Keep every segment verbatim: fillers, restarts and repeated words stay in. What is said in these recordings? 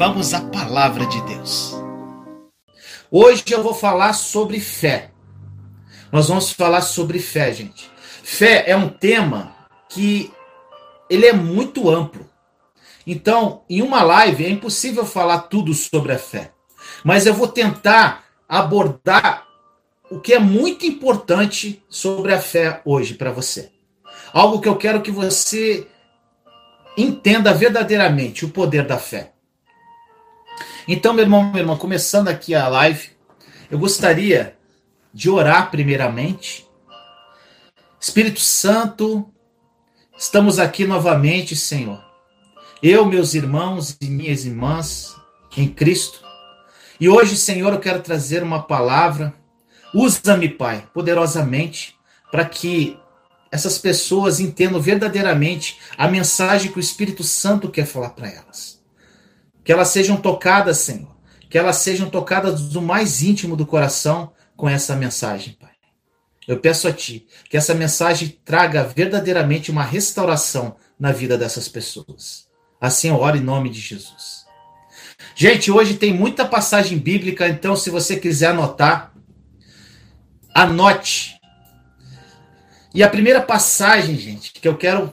Vamos à palavra de Deus. Hoje eu vou falar sobre fé. Nós vamos falar sobre fé, gente. Fé é um tema que ele é muito amplo. Então, em uma live é impossível falar tudo sobre a fé. Mas eu vou tentar abordar o que é muito importante sobre a fé hoje para você. Algo que eu quero que você entenda verdadeiramente, o poder da fé. Então, meu irmão, minha irmã, começando aqui a live, eu gostaria de orar primeiramente. Espírito Santo, estamos aqui novamente, Senhor. Eu, meus irmãos e minhas irmãs em Cristo. E hoje, Senhor, eu quero trazer uma palavra. Usa-me, Pai, poderosamente, para que essas pessoas entendam verdadeiramente a mensagem que o Espírito Santo quer falar para elas. Que elas sejam tocadas, Senhor. Que elas sejam tocadas do mais íntimo do coração com essa mensagem, Pai. Eu peço a Ti que essa mensagem traga verdadeiramente uma restauração na vida dessas pessoas. Assim eu oro em nome de Jesus. Gente, hoje tem muita passagem bíblica, então se você quiser anotar, anote. E a primeira passagem, gente, que eu quero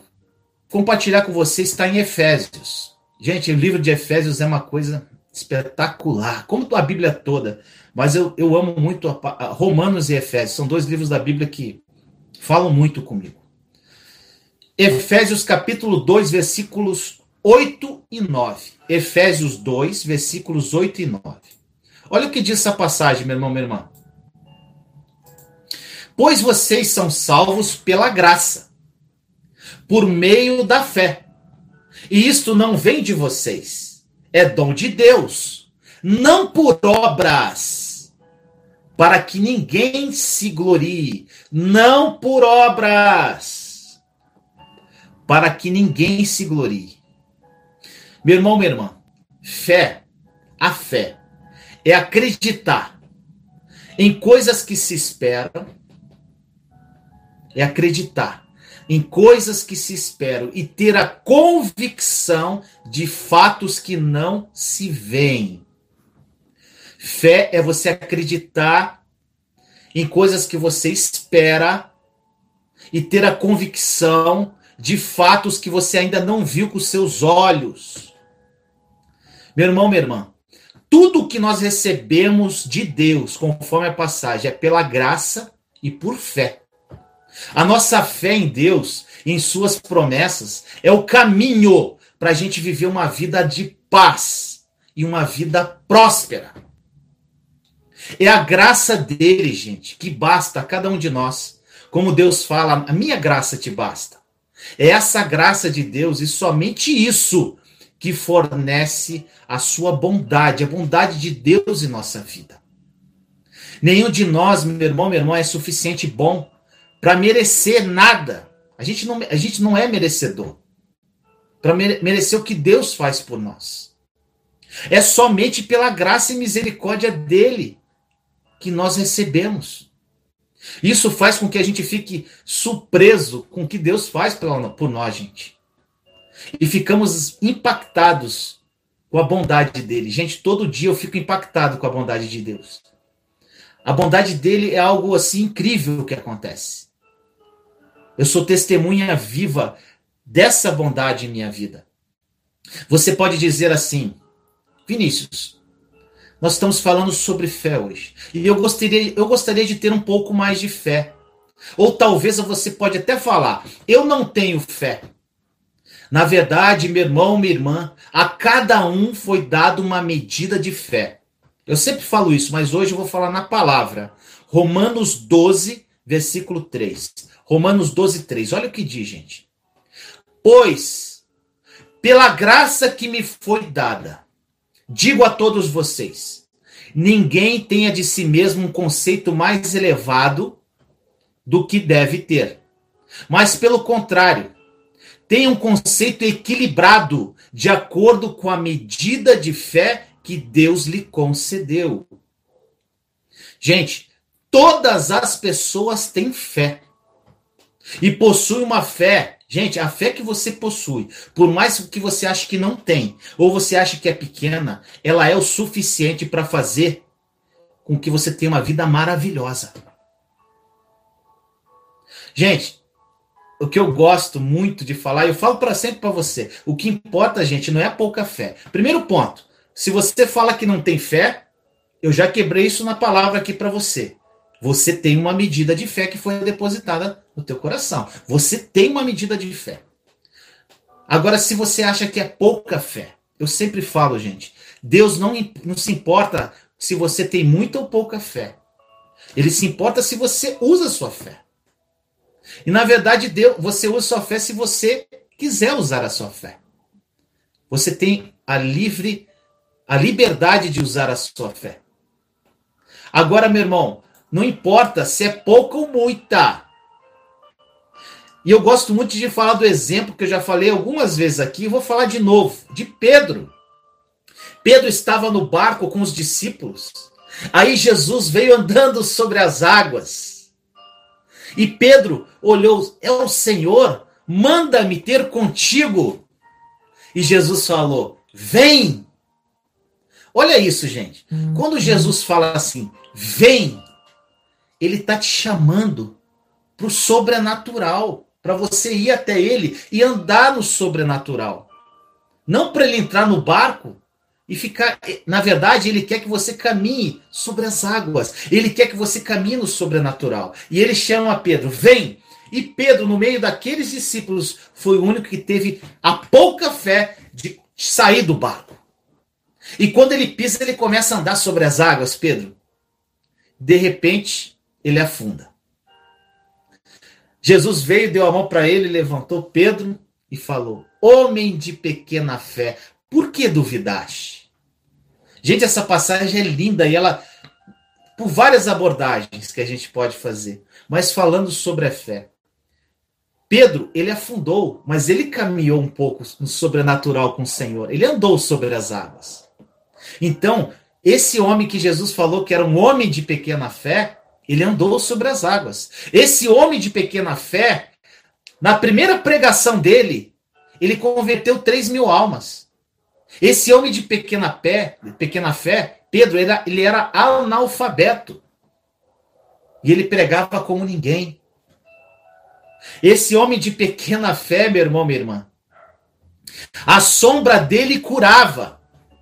compartilhar com você está em Efésios. Gente, o livro de Efésios é uma coisa espetacular, como a Bíblia toda, mas eu, eu amo muito a, a Romanos e Efésios, são dois livros da Bíblia que falam muito comigo. Efésios capítulo dois, versículos oito e nove. Efésios dois, versículos oito e nove. Olha o que diz essa passagem, meu irmão, minha irmã. Pois vocês são salvos pela graça, por meio da fé. E isto não vem de vocês, é dom de Deus, não por obras, para que ninguém se glorie, não por obras, para que ninguém se glorie. Meu irmão, minha irmã, fé, a fé, é acreditar em coisas que se esperam, é acreditar em coisas que se esperam e ter a convicção de fatos que não se veem. Fé é você acreditar em coisas que você espera e ter a convicção de fatos que você ainda não viu com seus olhos. Meu irmão, minha irmã, tudo que nós recebemos de Deus, conforme a passagem, é pela graça e por fé. A nossa fé em Deus, em suas promessas, é o caminho para a gente viver uma vida de paz e uma vida próspera. É a graça dele, gente, que basta a cada um de nós. Como Deus fala, a minha graça te basta. É essa graça de Deus e somente isso que fornece a sua bondade, a bondade de Deus em nossa vida. Nenhum de nós, meu irmão, minha irmã, é suficiente bom para merecer nada. A gente não, a gente não é merecedor. Para merecer o que Deus faz por nós. É somente pela graça e misericórdia dele que nós recebemos. Isso faz com que a gente fique surpreso com o que Deus faz por nós, gente. E ficamos impactados com a bondade dele. Gente, todo dia eu fico impactado com a bondade de Deus. A bondade dele é algo assim incrível que acontece. Eu sou testemunha viva dessa bondade em minha vida. Você pode dizer assim, Vinícius, nós estamos falando sobre fé hoje. E eu gostaria, eu gostaria de ter um pouco mais de fé. Ou talvez você pode até falar, eu não tenho fé. Na verdade, meu irmão, minha irmã, a cada um foi dada uma medida de fé. Eu sempre falo isso, mas hoje eu vou falar na palavra. Romanos doze, versículo três. Romanos doze, três. Olha o que diz, gente. Pois, pela graça que me foi dada, digo a todos vocês, ninguém tenha de si mesmo um conceito mais elevado do que deve ter. Mas, pelo contrário, tenha um conceito equilibrado, de acordo com a medida de fé que Deus lhe concedeu. Gente, todas as pessoas têm fé. E possui uma fé Gente, a fé que você possui, por mais que você ache que não tem, ou você ache que é pequena, ela é o suficiente para fazer com que você tenha uma vida maravilhosa. Gente, o que eu gosto muito de falar, eu falo para sempre para você, o que importa, gente, não é pouca fé. Primeiro ponto, se você fala que não tem fé, eu já quebrei isso na palavra aqui para você. Você tem uma medida de fé que foi depositada no teu coração. Você tem uma medida de fé. Agora, se você acha que é pouca fé, eu sempre falo, gente, Deus não, não se importa se você tem muita ou pouca fé. Ele se importa se você usa a sua fé. E, na verdade, Deus, você usa a sua fé se você quiser usar a sua fé. Você tem a, livre, a liberdade de usar a sua fé. Agora, meu irmão, não importa se é pouca ou muita. E eu gosto muito de falar do exemplo que eu já falei algumas vezes aqui, e vou falar de novo, de Pedro. Pedro estava no barco com os discípulos. Aí Jesus veio andando sobre as águas. E Pedro olhou, é o Senhor, manda-me ter contigo. E Jesus falou, vem. Olha isso, gente. Hum. Quando Jesus fala assim, vem, ele está te chamando para o sobrenatural, para você ir até ele e andar no sobrenatural. Não para ele entrar no barco e ficar... Na verdade, ele quer que você caminhe sobre as águas. Ele quer que você caminhe no sobrenatural. E ele chama Pedro, vem! E Pedro, no meio daqueles discípulos, foi o único que teve a pouca fé de sair do barco. E quando ele pisa, ele começa a andar sobre as águas, Pedro. De repente... ele afunda. Jesus veio, deu a mão para ele, levantou Pedro e falou, homem de pequena fé, por que duvidaste? Gente, essa passagem é linda e ela, por várias abordagens que a gente pode fazer, mas falando sobre a fé. Pedro, ele afundou, mas ele caminhou um pouco no sobrenatural com o Senhor. Ele andou sobre as águas. Então, esse homem que Jesus falou que era um homem de pequena fé, ele andou sobre as águas. Esse homem de pequena fé, na primeira pregação dele, ele converteu três mil almas. Esse homem de pequena fé, pequena fé Pedro, ele, ele era analfabeto. E ele pregava como ninguém. Esse homem de pequena fé, meu irmão, minha irmã, a sombra dele curava.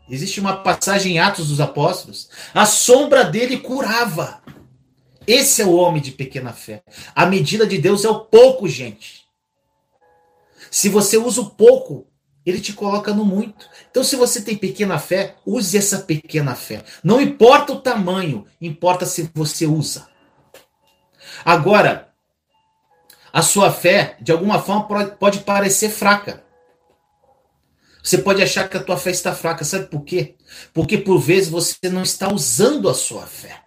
Existe uma passagem em Atos dos Apóstolos. A sombra dele curava. Esse é o homem de pequena fé. A medida de Deus é o pouco, gente. Se você usa o pouco, ele te coloca no muito. Então, se você tem pequena fé, use essa pequena fé. Não importa o tamanho, importa se você usa. Agora, a sua fé, de alguma forma, pode parecer fraca. Você pode achar que a tua fé está fraca. Sabe por quê? Porque, por vezes, você não está usando a sua fé.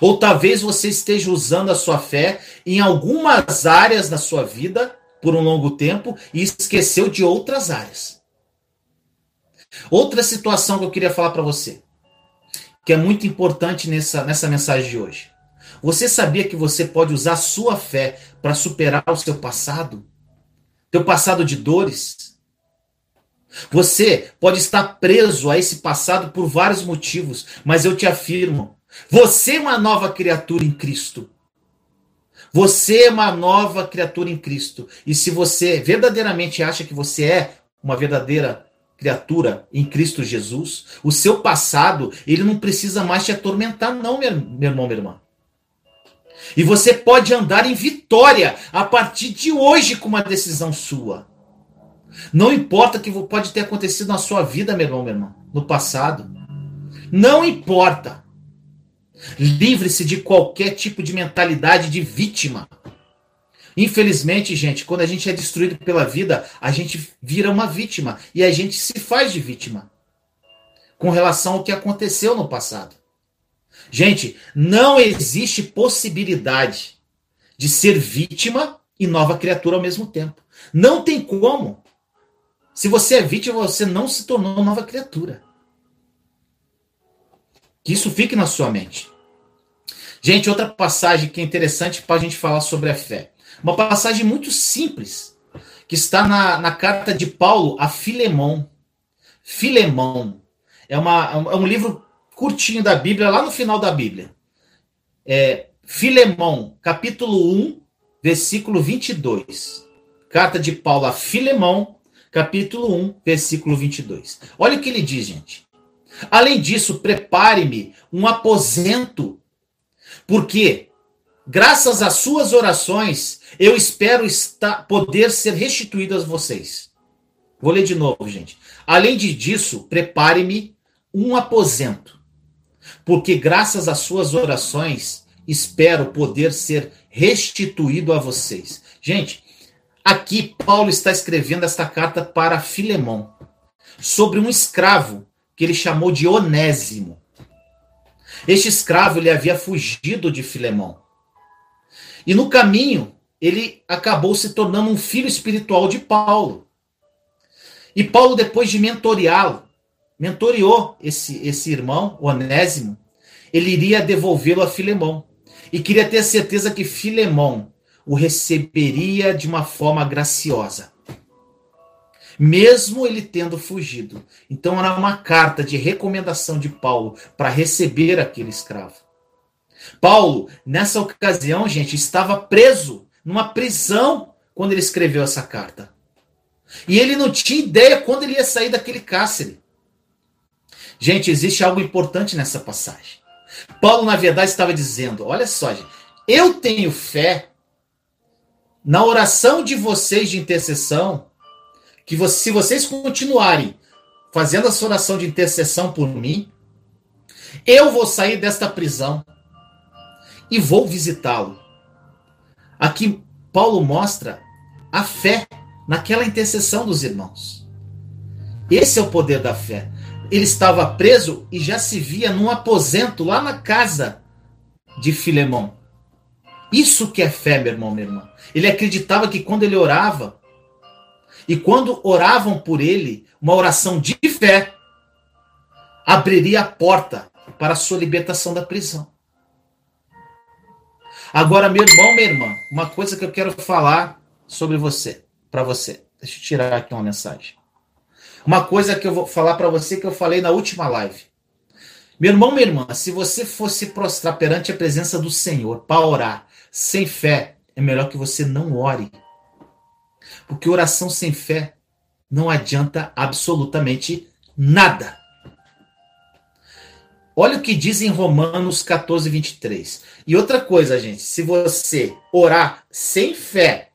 Ou talvez você esteja usando a sua fé em algumas áreas da sua vida por um longo tempo e esqueceu de outras áreas. Outra situação que eu queria falar para você, que é muito importante nessa, nessa mensagem de hoje. Você sabia que você pode usar a sua fé para superar o seu passado? Teu passado de dores? Você pode estar preso a esse passado por vários motivos, mas eu te afirmo, você é uma nova criatura em Cristo. Você é uma nova criatura em Cristo. E se você verdadeiramente acha que você é uma verdadeira criatura em Cristo Jesus, o seu passado, ele não precisa mais te atormentar, não, meu irmão, minha irmã. E você pode andar em vitória a partir de hoje com uma decisão sua. Não importa o que pode ter acontecido na sua vida, meu irmão, minha irmã, no passado. Não importa. Livre-se de qualquer tipo de mentalidade de vítima. Infelizmente, gente, quando a gente é destruído pela vida, a gente vira uma vítima e a gente se faz de vítima com relação ao que aconteceu no passado. Gente, não existe possibilidade de ser vítima e nova criatura ao mesmo tempo. Não tem como. Se você é vítima, você não se tornou nova criatura. Que isso fique na sua mente. Gente, outra passagem que é interessante para a gente falar sobre a fé. Uma passagem muito simples, que está na, na carta de Paulo a Filemão. Filemão. É, uma, é um livro curtinho da Bíblia, lá no final da Bíblia. É, Filemão, capítulo um, versículo vinte e dois. Carta de Paulo a Filemão, capítulo um, versículo vinte e dois. Olha o que ele diz, gente. Além disso, prepare-me um aposento, porque, graças às suas orações, eu espero estar, poder ser restituído a vocês. Vou ler de novo, gente. Além disso, prepare-me um aposento, porque graças às suas orações, espero poder ser restituído a vocês. Gente, aqui Paulo está escrevendo esta carta para Filemão, sobre um escravo que ele chamou de Onésimo. Este escravo, ele havia fugido de Filemão. E no caminho, ele acabou se tornando um filho espiritual de Paulo. E Paulo, depois de mentoreá-lo, mentoreou esse, esse irmão, Onésimo, ele iria devolvê-lo a Filemão. E queria ter certeza que Filemão o receberia de uma forma graciosa, mesmo ele tendo fugido. Então era uma carta de recomendação de Paulo para receber aquele escravo. Paulo, nessa ocasião, gente, estava preso numa prisão quando ele escreveu essa carta. E ele não tinha ideia quando ele ia sair daquele cárcere. Gente, existe algo importante nessa passagem. Paulo, na verdade, estava dizendo, olha só, gente, eu tenho fé na oração de vocês de intercessão, que você, se vocês continuarem fazendo essa oração de intercessão por mim, eu vou sair desta prisão e vou visitá-lo. Aqui Paulo mostra a fé naquela intercessão dos irmãos. Esse é o poder da fé. Ele estava preso e já se via num aposento lá na casa de Filemão. Isso que é fé, meu irmão, minha irmã. Ele acreditava que quando ele orava, e quando oravam por ele, uma oração de fé abriria a porta para a sua libertação da prisão. Agora, meu irmão, minha irmã, uma coisa que eu quero falar sobre você, para você. Deixa eu tirar aqui uma mensagem. Uma coisa que eu vou falar para você que eu falei na última live. Meu irmão, minha irmã, se você fosse prostrar perante a presença do Senhor para orar sem fé, é melhor que você não ore. Porque oração sem fé não adianta absolutamente nada. Olha o que diz em Romanos catorze, vinte e três. E outra coisa, gente, se você orar sem fé,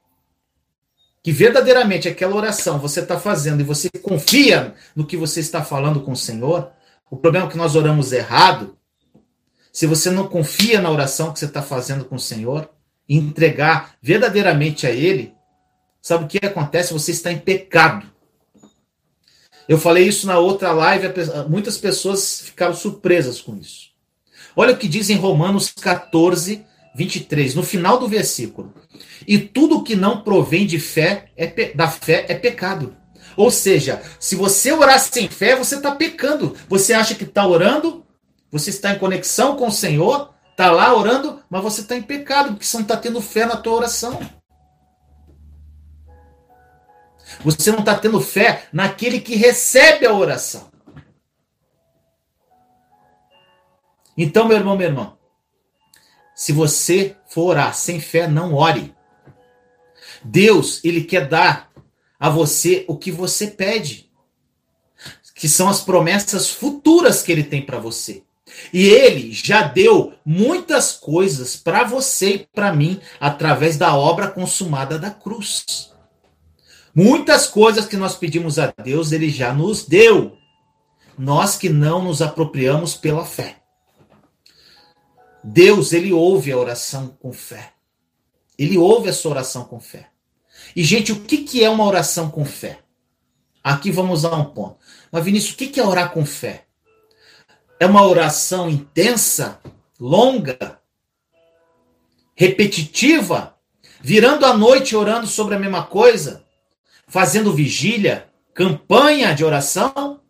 que verdadeiramente aquela oração você está fazendo e você confia no que você está falando com o Senhor, o problema é que nós oramos errado. Se você não confia na oração que você está fazendo com o Senhor, e entregar verdadeiramente a Ele, sabe o que acontece? Você está em pecado. Eu falei isso na outra live, muitas pessoas ficaram surpresas com isso. Olha o que diz em Romanos catorze, vinte e três, no final do versículo. E tudo que não provém de fé é pe- da fé é pecado. Ou seja, se você orar sem fé, você está pecando. Você acha que está orando, você está em conexão com o Senhor, está lá orando, mas você está em pecado, porque você não está tendo fé na tua oração. Você não está tendo fé naquele que recebe a oração. Então, meu irmão, minha irmã, se você for orar sem fé, não ore. Deus, ele quer dar a você o que você pede, que são as promessas futuras que ele tem para você. E ele já deu muitas coisas para você e para mim através da obra consumada da cruz. Muitas coisas que nós pedimos a Deus, ele já nos deu. Nós que não nos apropriamos pela fé. Deus, ele ouve a oração com fé. Ele ouve a sua oração com fé. E, gente, o que, que é uma oração com fé? Aqui vamos a um ponto. Mas, Vinícius, o que, que é orar com fé? É uma oração intensa, longa, repetitiva, virando a noite orando sobre a mesma coisa? Fazendo vigília, campanha de oração,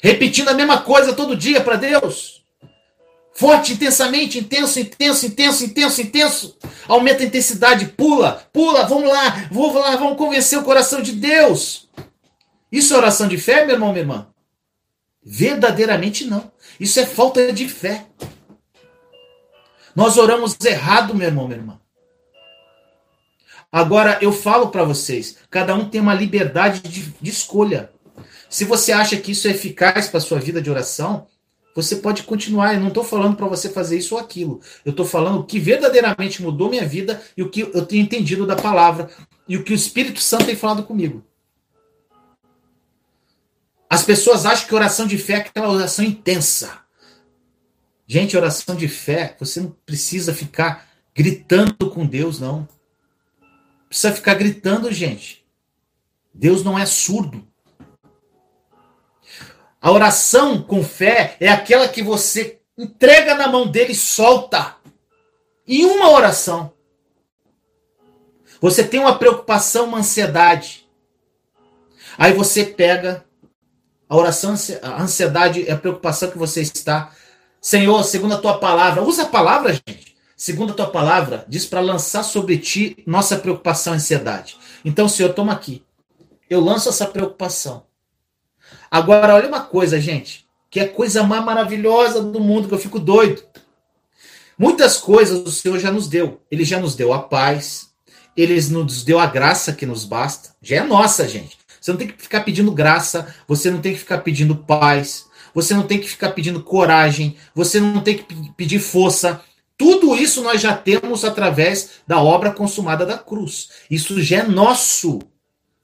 repetindo a mesma coisa todo dia para Deus, Forte, intensamente, intenso, intenso, intenso, intenso, intenso. Aumenta a intensidade, pula, pula, vamos lá, vamos lá, vamos convencer o coração de Deus. Isso é oração de fé, meu irmão, minha irmã? Verdadeiramente não. Isso é falta de fé. Nós oramos errado, meu irmão, minha irmã. Agora, eu falo para vocês, cada um tem uma liberdade de, de escolha. Se você acha que isso é eficaz para a sua vida de oração, você pode continuar. Eu não estou falando para você fazer isso ou aquilo. Eu estou falando o que verdadeiramente mudou minha vida e o que eu tenho entendido da palavra e o que o Espírito Santo tem falado comigo. As pessoas acham que oração de fé é aquela oração intensa. Gente, oração de fé, você não precisa ficar gritando com Deus, não. Precisa ficar gritando, gente. Deus não é surdo. A oração com fé é aquela que você entrega na mão dele e solta. Em uma oração. Você tem uma preocupação, uma ansiedade. Aí você pega a oração, a ansiedade é a preocupação que você está. Senhor, segundo a tua palavra, usa a palavra, gente. Segundo a tua palavra, diz para lançar sobre ti nossa preocupação e ansiedade. Então, Senhor, toma aqui. Eu lanço essa preocupação. Agora, olha uma coisa, gente, que é a coisa mais maravilhosa do mundo, que eu fico doido. Muitas coisas o Senhor já nos deu. Ele já nos deu a paz, ele nos deu a graça que nos basta. Já é nossa, gente. Você não tem que ficar pedindo graça, você não tem que ficar pedindo paz, você não tem que ficar pedindo coragem, você não tem que pedir força. Tudo isso nós já temos através da obra consumada da cruz. Isso já é nosso.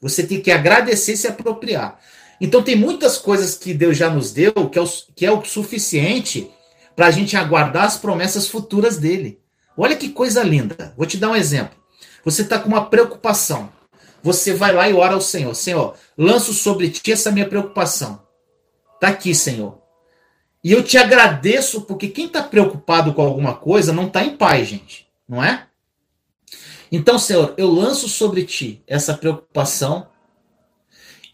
Você tem que agradecer e se apropriar. Então tem muitas coisas que Deus já nos deu, que é o, que é o suficiente para a gente aguardar as promessas futuras dele. Olha que coisa linda. Vou te dar um exemplo. Você está com uma preocupação. Você vai lá e ora ao Senhor. Senhor, lanço sobre ti essa minha preocupação. Está aqui, Senhor. E eu te agradeço, porque quem está preocupado com alguma coisa não está em paz, gente. Não é? Então, Senhor, eu lanço sobre ti essa preocupação.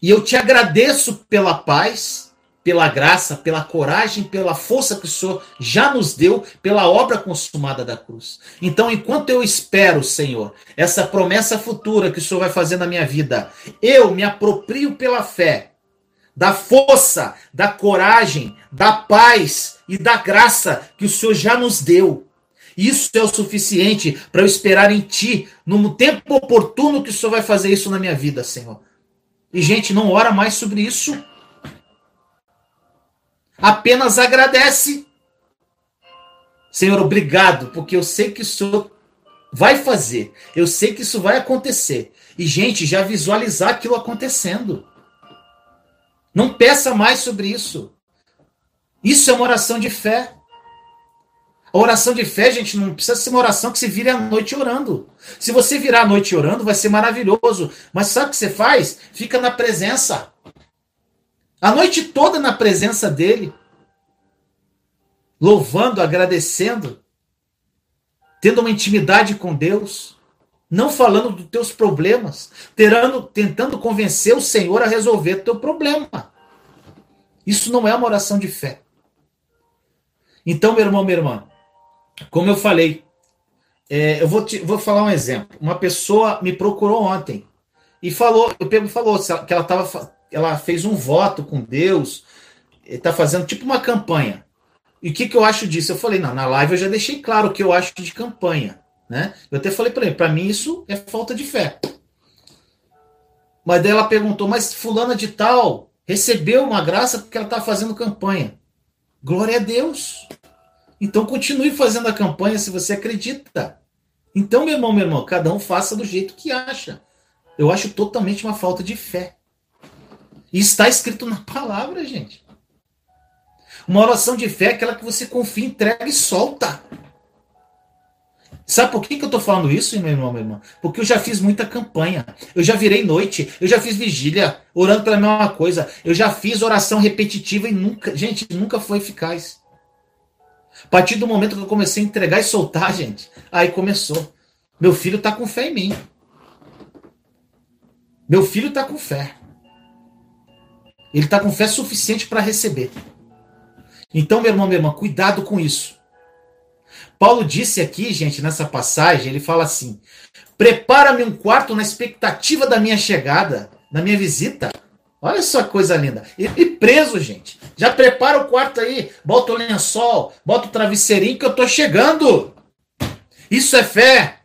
E eu te agradeço pela paz, pela graça, pela coragem, pela força que o Senhor já nos deu, pela obra consumada da cruz. Então, enquanto eu espero, Senhor, essa promessa futura que o Senhor vai fazer na minha vida, eu me aproprio pela fé, da força, da coragem, da paz e da graça que o Senhor já nos deu. Isso é o suficiente para eu esperar em ti, no tempo oportuno que o Senhor vai fazer isso na minha vida, Senhor. E, gente, não ora mais sobre isso. Apenas agradece. Senhor, obrigado, porque eu sei que isso vai fazer. Eu sei que isso vai acontecer. E, gente, já visualizar aquilo acontecendo. Não peça mais sobre isso. Isso é uma oração de fé. A oração de fé, gente, não precisa ser uma oração que se vire à noite orando. Se você virar à noite orando, vai ser maravilhoso. Mas sabe o que você faz? Fica na presença. A noite toda na presença dele. Louvando, agradecendo. Tendo uma intimidade com Deus. Não falando dos teus problemas. Terando, tentando convencer o Senhor a resolver o teu problema. Isso não é uma oração de fé. Então, meu irmão, minha irmã, como eu falei, é, eu vou, te, vou falar um exemplo. Uma pessoa me procurou ontem e falou, eu pego, falou que ela, tava, ela fez um voto com Deus, está fazendo tipo uma campanha. E o que, que eu acho disso? Eu falei, não, na live eu já deixei claro o que eu acho de campanha. Né? Eu até falei para ele, para mim isso é falta de fé. Mas daí ela perguntou, mas fulana de tal recebeu uma graça porque ela está fazendo campanha. Glória a Deus. Então, continue fazendo a campanha se você acredita. Então, meu irmão, meu irmão, cada um faça do jeito que acha. Eu acho totalmente uma falta de fé. E está escrito na palavra, gente. Uma oração de fé é aquela que você confia, entrega e solta. Sabe por que, que eu estou falando isso, meu irmão, meu irmão? Porque eu já fiz muita campanha. Eu já virei noite. Eu já fiz vigília orando pela mesma coisa. Eu já fiz oração repetitiva e nunca... Gente, nunca foi eficaz. A partir do momento que eu comecei a entregar e soltar, gente, aí começou. Meu filho está com fé em mim. Meu filho está com fé. Ele está com fé suficiente para receber. Então, meu irmão, meu irmão, cuidado com isso. Paulo disse aqui, gente, nessa passagem, ele fala assim: prepara-me um quarto na expectativa da minha chegada, da minha visita. Olha só que coisa linda. E preso, gente. Já prepara o quarto aí. Bota o lençol, bota o travesseirinho que eu tô chegando. Isso é fé.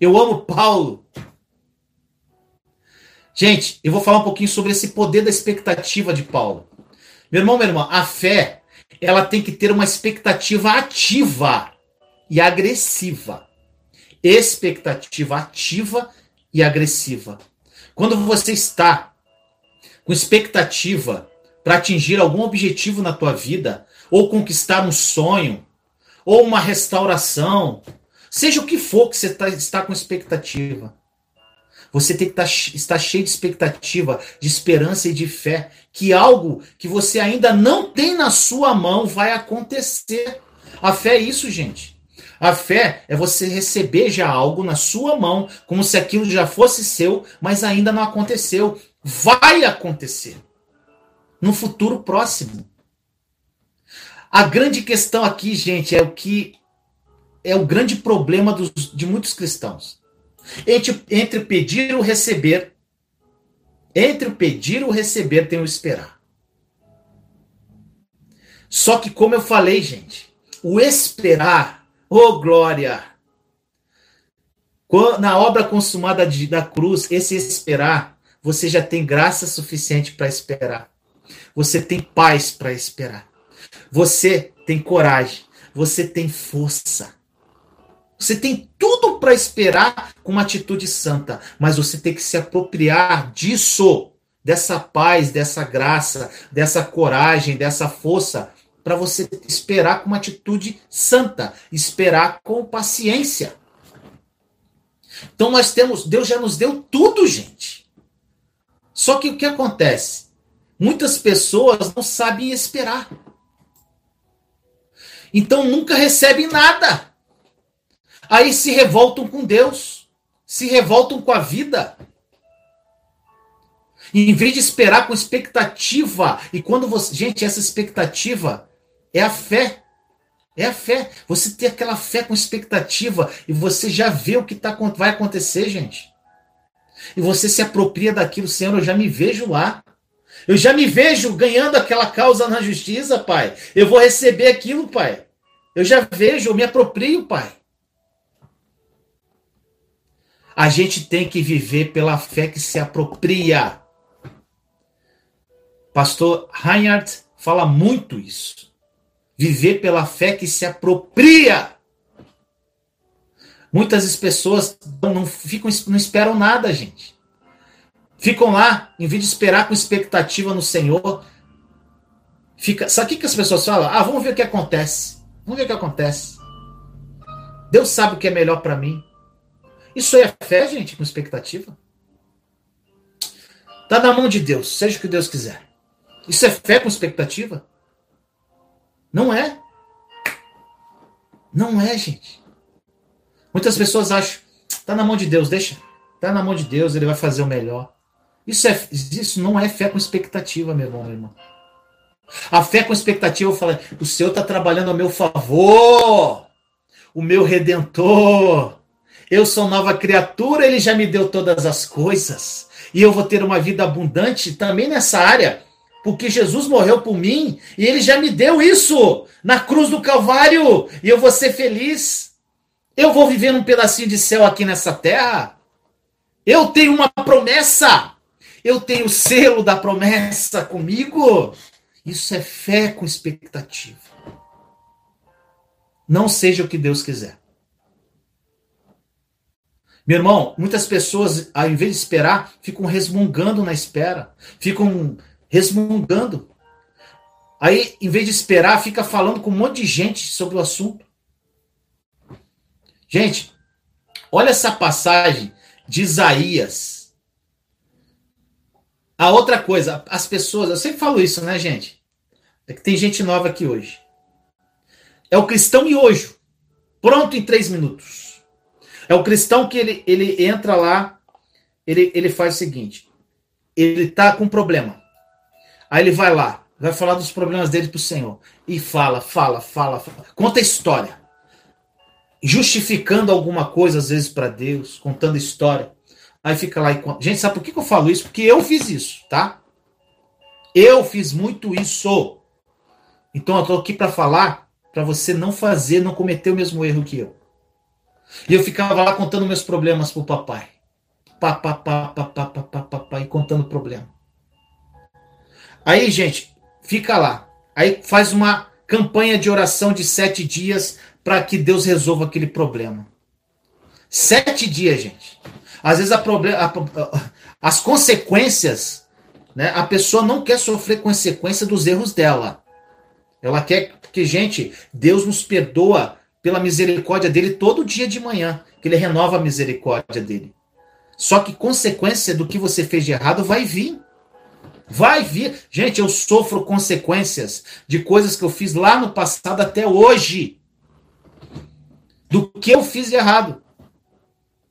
Eu amo Paulo. Gente, eu vou falar um pouquinho sobre esse poder da expectativa de Paulo. Meu irmão, minha irmã, a fé, ela tem que ter uma expectativa ativa e agressiva. Expectativa ativa e agressiva. Quando você está com expectativa para atingir algum objetivo na tua vida, ou conquistar um sonho, ou uma restauração, seja o que for que você tá, está com expectativa, você tem que tá, estar cheio de expectativa, de esperança e de fé, que algo que você ainda não tem na sua mão vai acontecer. A fé é isso, gente. A fé é você receber já algo na sua mão, como se aquilo já fosse seu, mas ainda não aconteceu. Vai acontecer no futuro próximo. A grande questão aqui, gente, é o que é o grande problema dos, de muitos cristãos. Entre, entre pedir e o receber, entre o pedir e o receber tem o esperar. Só que, como eu falei, gente, o esperar, oh, glória! Na obra consumada de, da cruz, esse esperar, você já tem graça suficiente para esperar. Você tem paz para esperar. Você tem coragem. Você tem força. Você tem tudo para esperar com uma atitude santa. Mas você tem que se apropriar disso, dessa paz, dessa graça, dessa coragem, dessa força, para você esperar com uma atitude santa, esperar com paciência. Então nós temos, Deus já nos deu tudo, gente. Só que o que acontece? Muitas pessoas não sabem esperar. Então nunca recebem nada. Aí se revoltam com Deus, se revoltam com a vida. E em vez de esperar com expectativa, e quando você, gente, essa expectativa é a fé. É a fé. Você tem aquela fé com expectativa e você já vê o que tá, vai acontecer, gente. E você se apropria daquilo. Senhor, eu já me vejo lá. Eu já me vejo ganhando aquela causa na justiça, Pai. Eu vou receber aquilo, Pai. Eu já vejo, eu me aproprio, Pai. A gente tem que viver pela fé que se apropria. Pastor Reinhardt fala muito isso. Viver pela fé que se apropria. Muitas pessoas não, ficam, não esperam nada, gente. Ficam lá, em vez de esperar com expectativa no Senhor. Fica, sabe o que as pessoas falam? Ah, vamos ver o que acontece. Vamos ver o que acontece. Deus sabe o que é melhor para mim. Isso aí é fé, gente, com expectativa. Tá na mão de Deus, seja o que Deus quiser. Isso é fé com expectativa? Não é. Não é, gente. Muitas pessoas acham, tá na mão de Deus, deixa. Tá na mão de Deus, ele vai fazer o melhor. Isso, é, isso não é fé com expectativa, meu irmão, meu irmão. A fé com expectativa, eu falo, o Senhor tá trabalhando a meu favor. O meu Redentor. Eu sou nova criatura, ele já me deu todas as coisas. E eu vou ter uma vida abundante também nessa área. Porque Jesus morreu por mim e ele já me deu isso na cruz do Calvário. E eu vou ser feliz. Eu vou viver num pedacinho de céu aqui nessa terra. Eu tenho uma promessa. Eu tenho o selo da promessa comigo. Isso é fé com expectativa. Não seja o que Deus quiser. Meu irmão, muitas pessoas, ao invés de esperar, ficam resmungando na espera. Ficam... resmungando. Aí, em vez de esperar, fica falando com um monte de gente sobre o assunto. Gente, olha essa passagem de Isaías. A outra coisa, as pessoas, eu sempre falo isso, né, gente? É que tem gente nova aqui hoje. É o cristão miojo. Pronto em três minutos. É o cristão que ele, ele entra lá, ele, ele faz o seguinte, ele tá com problema. Aí ele vai lá, Vai falar dos problemas dele para o Senhor. E fala, fala, fala, fala. Conta história. Justificando alguma coisa, às vezes, para Deus. Contando história. Aí fica lá e conta. Gente, sabe por que eu falo isso? Porque eu fiz isso, tá? Eu fiz muito isso. Então eu estou aqui para falar, para você não fazer, não cometer o mesmo erro que eu. E eu ficava lá contando meus problemas pro papai. Pá, pá, pá, pá, pá, pá, pá, pá, pá, e contando problema. Aí, gente, fica lá. Aí faz uma campanha de oração de sete dias para que Deus resolva aquele problema. Sete dias, gente. Às vezes a proble- a, a, as consequências, né, a pessoa não quer sofrer consequência dos erros dela. Ela quer que, gente, Deus nos perdoa pela misericórdia dele todo dia de manhã, que ele renova a misericórdia dele. Só que consequência do que você fez de errado vai vir. Vai vir. Gente, eu sofro consequências de coisas que eu fiz lá no passado até hoje. Do que eu fiz de errado.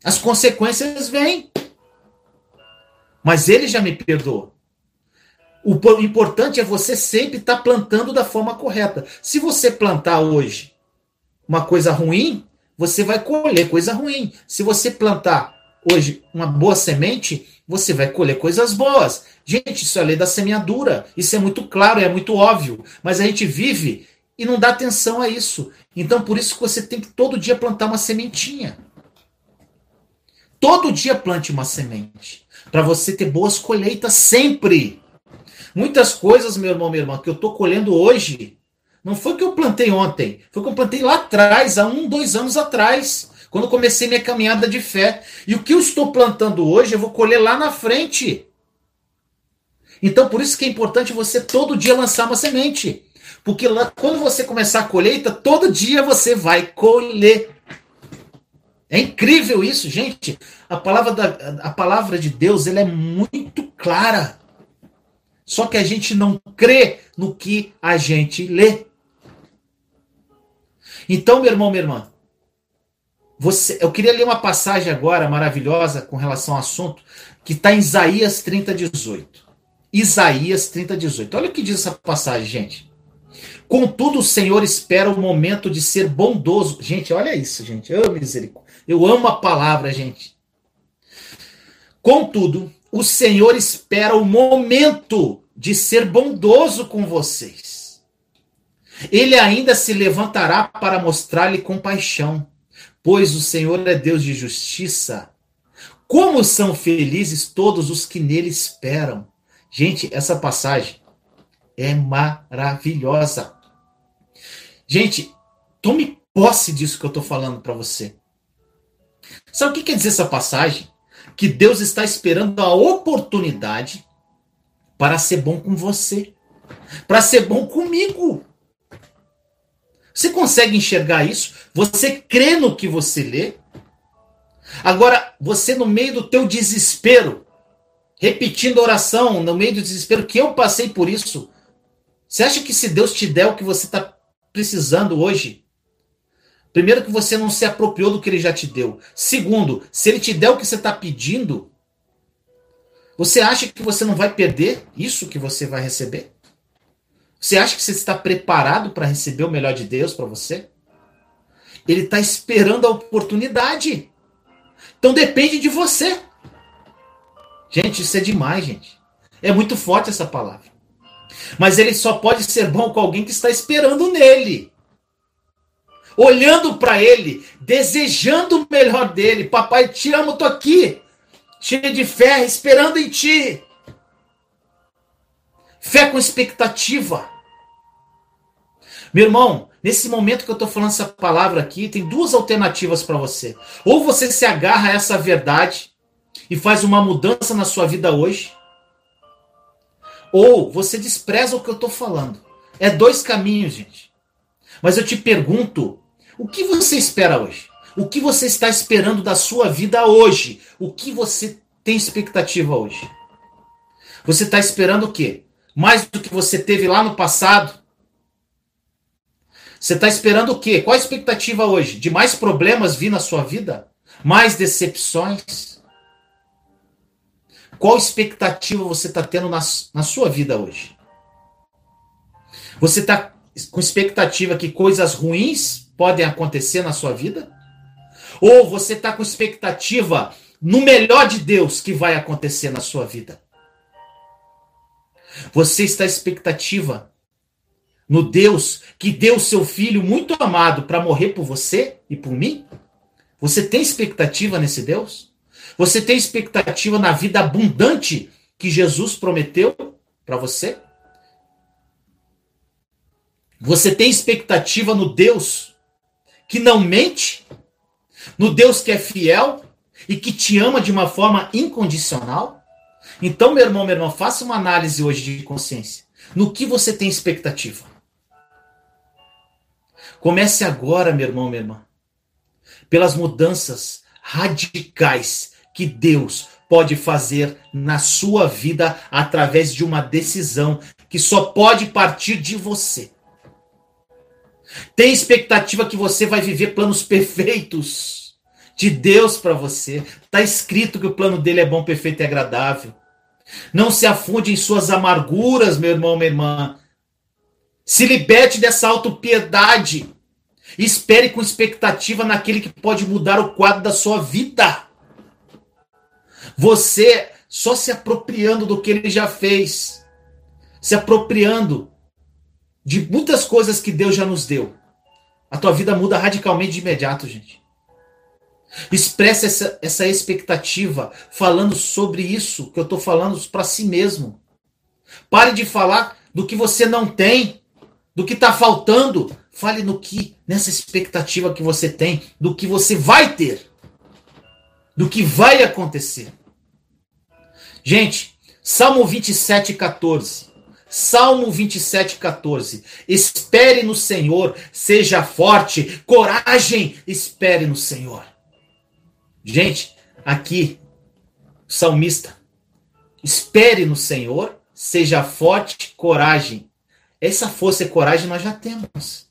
As consequências vêm. Mas ele já me perdoou. O importante é você sempre estar plantando da forma correta. Se você plantar hoje uma coisa ruim, você vai colher coisa ruim. Se você plantar hoje uma boa semente, você vai colher coisas boas. Gente, isso é a lei da semeadura. Isso é muito claro, é muito óbvio. Mas a gente vive e não dá atenção a isso. Então, por isso que você tem que todo dia plantar uma sementinha. Todo dia plante uma semente. Para você ter boas colheitas sempre. Muitas coisas, meu irmão, minha irmã, que eu estou colhendo hoje, não foi que eu plantei ontem. Foi que eu plantei lá atrás, há um, dois anos atrás. Quando eu comecei minha caminhada de fé. E o que eu estou plantando hoje, eu vou colher lá na frente. Então, por isso que é importante você todo dia lançar uma semente. Porque lá, quando você começar a colheita, todo dia você vai colher. É incrível isso, gente. A palavra, da, a palavra de Deus, ela é muito clara. Só que a gente não crê no que a gente lê. Então, meu irmão, minha irmã, Você, eu queria ler uma passagem agora maravilhosa com relação ao assunto, que está em Isaías trinta, dezoito. Isaías trinta, dezoito. Olha o que diz essa passagem, gente. Contudo, o Senhor espera o momento de ser bondoso. Gente, olha isso, gente. Eu, misericórdia. Eu amo a palavra, gente. Contudo, o Senhor espera o momento de ser bondoso com vocês. Ele ainda se levantará para mostrar-lhe compaixão. Pois o Senhor é Deus de justiça. Como são felizes todos os que nele esperam. Gente, essa passagem é maravilhosa. Gente, tome posse disso que eu estou falando para você. Sabe o que quer dizer essa passagem? Que Deus está esperando a oportunidade para ser bom com você. Para ser bom comigo. Você consegue enxergar isso? Você crê no que você lê? Agora, você no meio do teu desespero, repetindo a oração, no meio do desespero, que eu passei por isso, você acha que se Deus te der o que você está precisando hoje? Primeiro, que você não se apropriou do que ele já te deu. Segundo, se ele te der o que você está pedindo, você acha que você não vai perder isso que você vai receber? Você acha que você está preparado para receber o melhor de Deus para você? Ele está esperando a oportunidade. Então depende de você. Gente, isso é demais, gente. É muito forte essa palavra. Mas ele só pode ser bom com alguém que está esperando nele. Olhando para ele, desejando o melhor dele. Papai, te amo, estou aqui. Cheio de fé, esperando em ti. Fé com expectativa. Meu irmão, nesse momento que eu estou falando essa palavra aqui, tem duas alternativas para você. Ou você se agarra a essa verdade e faz uma mudança na sua vida hoje, ou você despreza o que eu estou falando. É dois caminhos, gente. Mas eu te pergunto, o que você espera hoje? O que você está esperando da sua vida hoje? O que você tem expectativa hoje? Você está esperando o quê? Mais do que você teve lá no passado? Você está esperando o quê? Qual a expectativa hoje? De mais problemas vir na sua vida? Mais decepções? Qual expectativa você está tendo na, na sua vida hoje? Você está com expectativa que coisas ruins podem acontecer na sua vida? Ou você está com expectativa no melhor de Deus que vai acontecer na sua vida? Você está expectativa no Deus que deu seu filho muito amado para morrer por você e por mim? Você tem expectativa nesse Deus? Você tem expectativa na vida abundante que Jesus prometeu para você? Você tem expectativa no Deus que não mente? No Deus que é fiel e que te ama de uma forma incondicional? Então, meu irmão, minha irmã, faça uma análise hoje de consciência. No que você tem expectativa? Comece agora, meu irmão, minha irmã, pelas mudanças radicais que Deus pode fazer na sua vida através de uma decisão que só pode partir de você. Tem expectativa que você vai viver planos perfeitos de Deus para você. Está escrito que o plano dele é bom, perfeito e agradável. Não se afunde em suas amarguras, meu irmão, minha irmã. Se liberte dessa autopiedade. Espere com expectativa naquele que pode mudar o quadro da sua vida. Você só se apropriando do que ele já fez, se apropriando de muitas coisas que Deus já nos deu, a tua vida muda radicalmente de imediato, gente. Expressa essa, essa expectativa falando sobre isso que eu estou falando para si mesmo. Pare de falar do que você não tem, do que está faltando. Fale no que, nessa expectativa que você tem, do que você vai ter, do que vai acontecer. Gente, Salmo vinte e sete, catorze. Salmo vinte e sete, catorze. Espere no Senhor, seja forte, coragem, espere no Senhor. Gente, aqui, salmista, espere no Senhor, seja forte, coragem. Essa força e coragem nós já temos.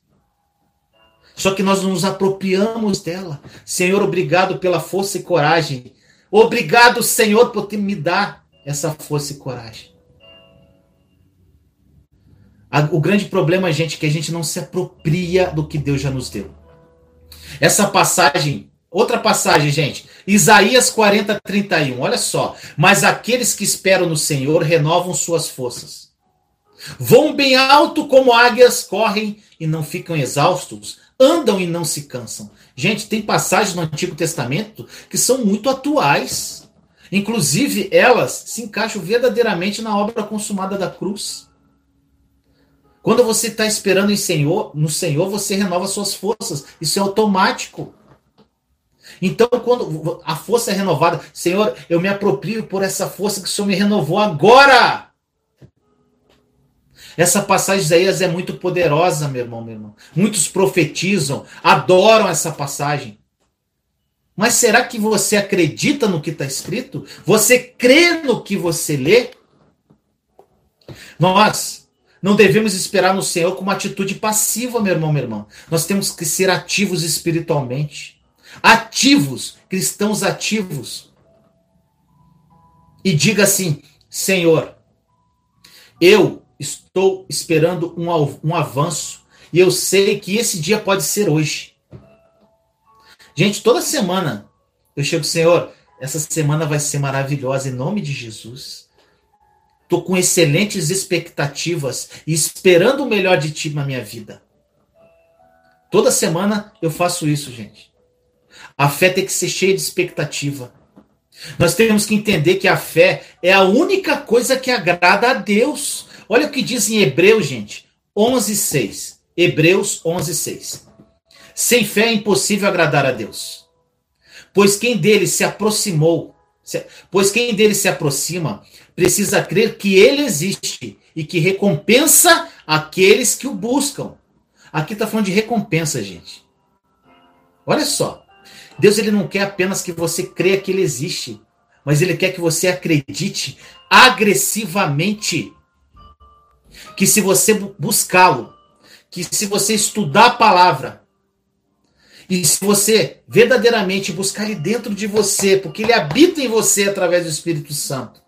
Só que nós não nos apropriamos dela. Senhor, obrigado pela força e coragem. Obrigado, Senhor, por me dar essa força e coragem. O grande problema, gente, é que a gente não se apropria do que Deus já nos deu. Essa passagem, outra passagem, gente. Isaías quarenta, trinta e um. Olha só. Mas aqueles que esperam no Senhor renovam suas forças. Vão bem alto como águias, correm e não ficam exaustos. Andam e não se cansam. Gente, tem passagens no Antigo Testamento que são muito atuais. Inclusive, elas se encaixam verdadeiramente na obra consumada da cruz. Quando você está esperando em Senhor, no Senhor, você renova suas forças. Isso é automático. Então, quando a força é renovada, Senhor, eu me aproprio por essa força que o Senhor me renovou agora. Essa passagem de Isaías é muito poderosa, meu irmão, meu irmão. Muitos profetizam, adoram essa passagem. Mas será que você acredita no que está escrito? Você crê no que você lê? Nós não devemos esperar no Senhor com uma atitude passiva, meu irmão, meu irmão. Nós temos que ser ativos espiritualmente. Ativos, cristãos ativos. E diga assim, Senhor, eu estou esperando um, um avanço e eu sei que esse dia pode ser hoje. Gente, toda semana eu chego, Senhor, essa semana vai ser maravilhosa em nome de Jesus. Estou com excelentes expectativas e esperando o melhor de ti na minha vida. Toda semana eu faço isso, gente. A fé tem que ser cheia de expectativa. Nós temos que entender que a fé é a única coisa que agrada a Deus. Olha o que diz em Hebreus, gente, onze, seis. Hebreus onze, seis. Sem fé é impossível agradar a Deus, pois quem dele se aproximou, pois quem dele se aproxima, precisa crer que ele existe e que recompensa aqueles que o buscam. Aqui está falando de recompensa, gente. Olha só, Deus ele não quer apenas que você creia que ele existe, mas ele quer que você acredite agressivamente. Que se você buscá-lo, que se você estudar a palavra, e se você verdadeiramente buscar ele dentro de você, porque ele habita em você através do Espírito Santo,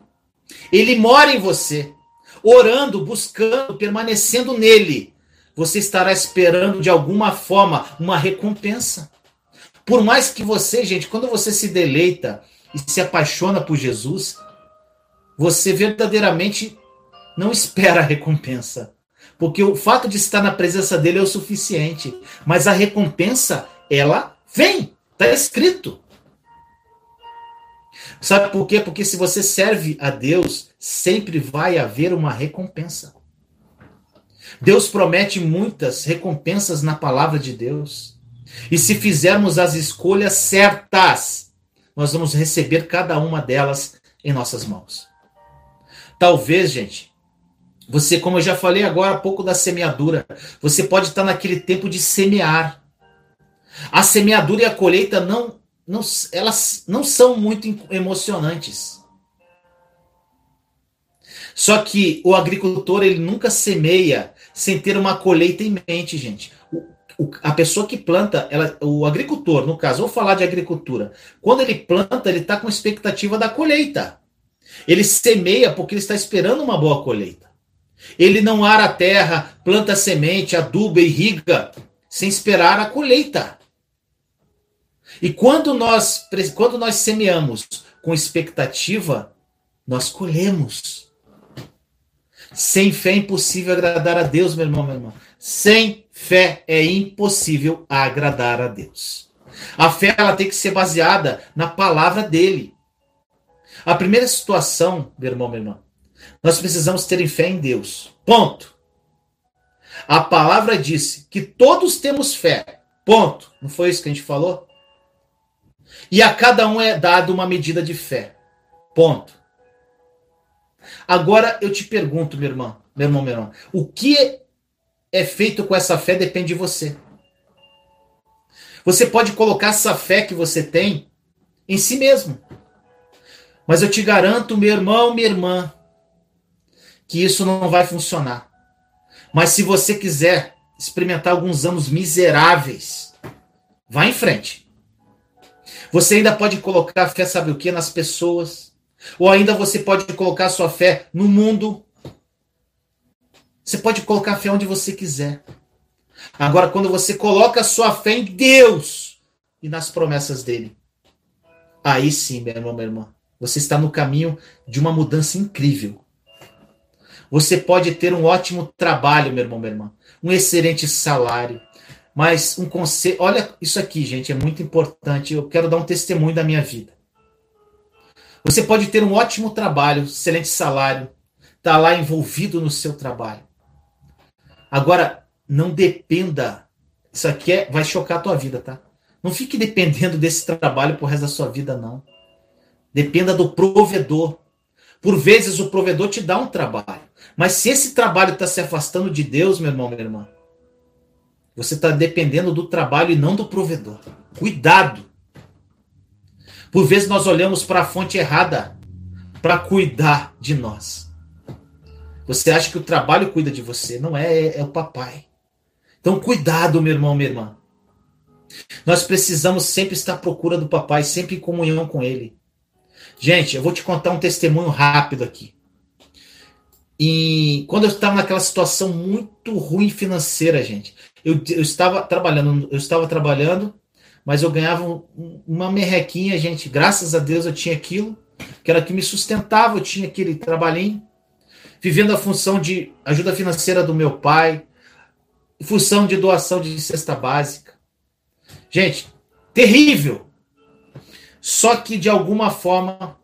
ele mora em você, orando, buscando, permanecendo nele, você estará esperando de alguma forma uma recompensa. Por mais que você, gente, quando você se deleita e se apaixona por Jesus, você verdadeiramente não espera a recompensa. Porque o fato de estar na presença dele é o suficiente. Mas a recompensa, ela vem. Está escrito. Sabe por quê? Porque se você serve a Deus, sempre vai haver uma recompensa. Deus promete muitas recompensas na palavra de Deus. E se fizermos as escolhas certas, nós vamos receber cada uma delas em nossas mãos. Talvez, gente, você, como eu já falei agora há pouco da semeadura, você pode estar naquele tempo de semear. A semeadura e a colheita não, não, elas não são muito emocionantes. Só que o agricultor, ele nunca semeia sem ter uma colheita em mente, gente. O, o, a pessoa que planta, ela, o agricultor, no caso, vou falar de agricultura. Quando ele planta, ele está com expectativa da colheita. Ele semeia porque ele está esperando uma boa colheita. Ele não ara a terra, planta a semente, aduba e irriga sem esperar a colheita. E quando nós, quando nós semeamos com expectativa, nós colhemos. Sem fé é impossível agradar a Deus, meu irmão, minha irmã. Sem fé é impossível agradar a Deus. A fé, ela tem que ser baseada na palavra dele. A primeira situação, meu irmão, minha irmã, nós precisamos ter fé em Deus. Ponto. A palavra disse que todos temos fé. Ponto. Não foi isso que a gente falou? E a cada um é dado uma medida de fé. Ponto. Agora eu te pergunto, meu irmão, meu irmão, meu irmão, o que é feito com essa fé depende de você. Você pode colocar essa fé que você tem em si mesmo. Mas eu te garanto, meu irmão, minha irmã, que isso não vai funcionar. Mas se você quiser experimentar alguns anos miseráveis, vá em frente. Você ainda pode colocar a fé, sabe o quê? Nas pessoas. Ou ainda você pode colocar a sua fé no mundo. Você pode colocar a fé onde você quiser. Agora, quando você coloca a sua fé em Deus e nas promessas dele, aí sim, meu irmão, minha irmã, você está no caminho de uma mudança incrível. Você pode ter um ótimo trabalho, meu irmão, minha irmã. Um excelente salário. Mas um conselho... Olha isso aqui, gente, é muito importante. Eu quero dar um testemunho da minha vida. Você pode ter um ótimo trabalho, excelente salário. Está lá envolvido no seu trabalho. Agora, não dependa... Isso aqui é, vai chocar a tua vida, tá? Não fique dependendo desse trabalho pro resto da sua vida, não. Dependa do provedor. Por vezes o provedor te dá um trabalho. Mas se esse trabalho está se afastando de Deus, meu irmão, minha irmã, você está dependendo do trabalho e não do provedor. Cuidado! Por vezes nós olhamos para a fonte errada para cuidar de nós. Você acha que o trabalho cuida de você. Não é, é o papai. Então cuidado, meu irmão, minha irmã. Nós precisamos sempre estar à procura do papai, sempre em comunhão com ele. Gente, eu vou te contar um testemunho rápido aqui. E quando eu estava naquela situação muito ruim financeira, gente, eu, eu estava trabalhando, eu estava trabalhando, mas eu ganhava uma merrequinha, gente. Graças a Deus eu tinha aquilo, que era que me sustentava, eu tinha aquele trabalhinho, vivendo a função de ajuda financeira do meu pai, função de doação de cesta básica. Gente, terrível! Só que, de alguma forma,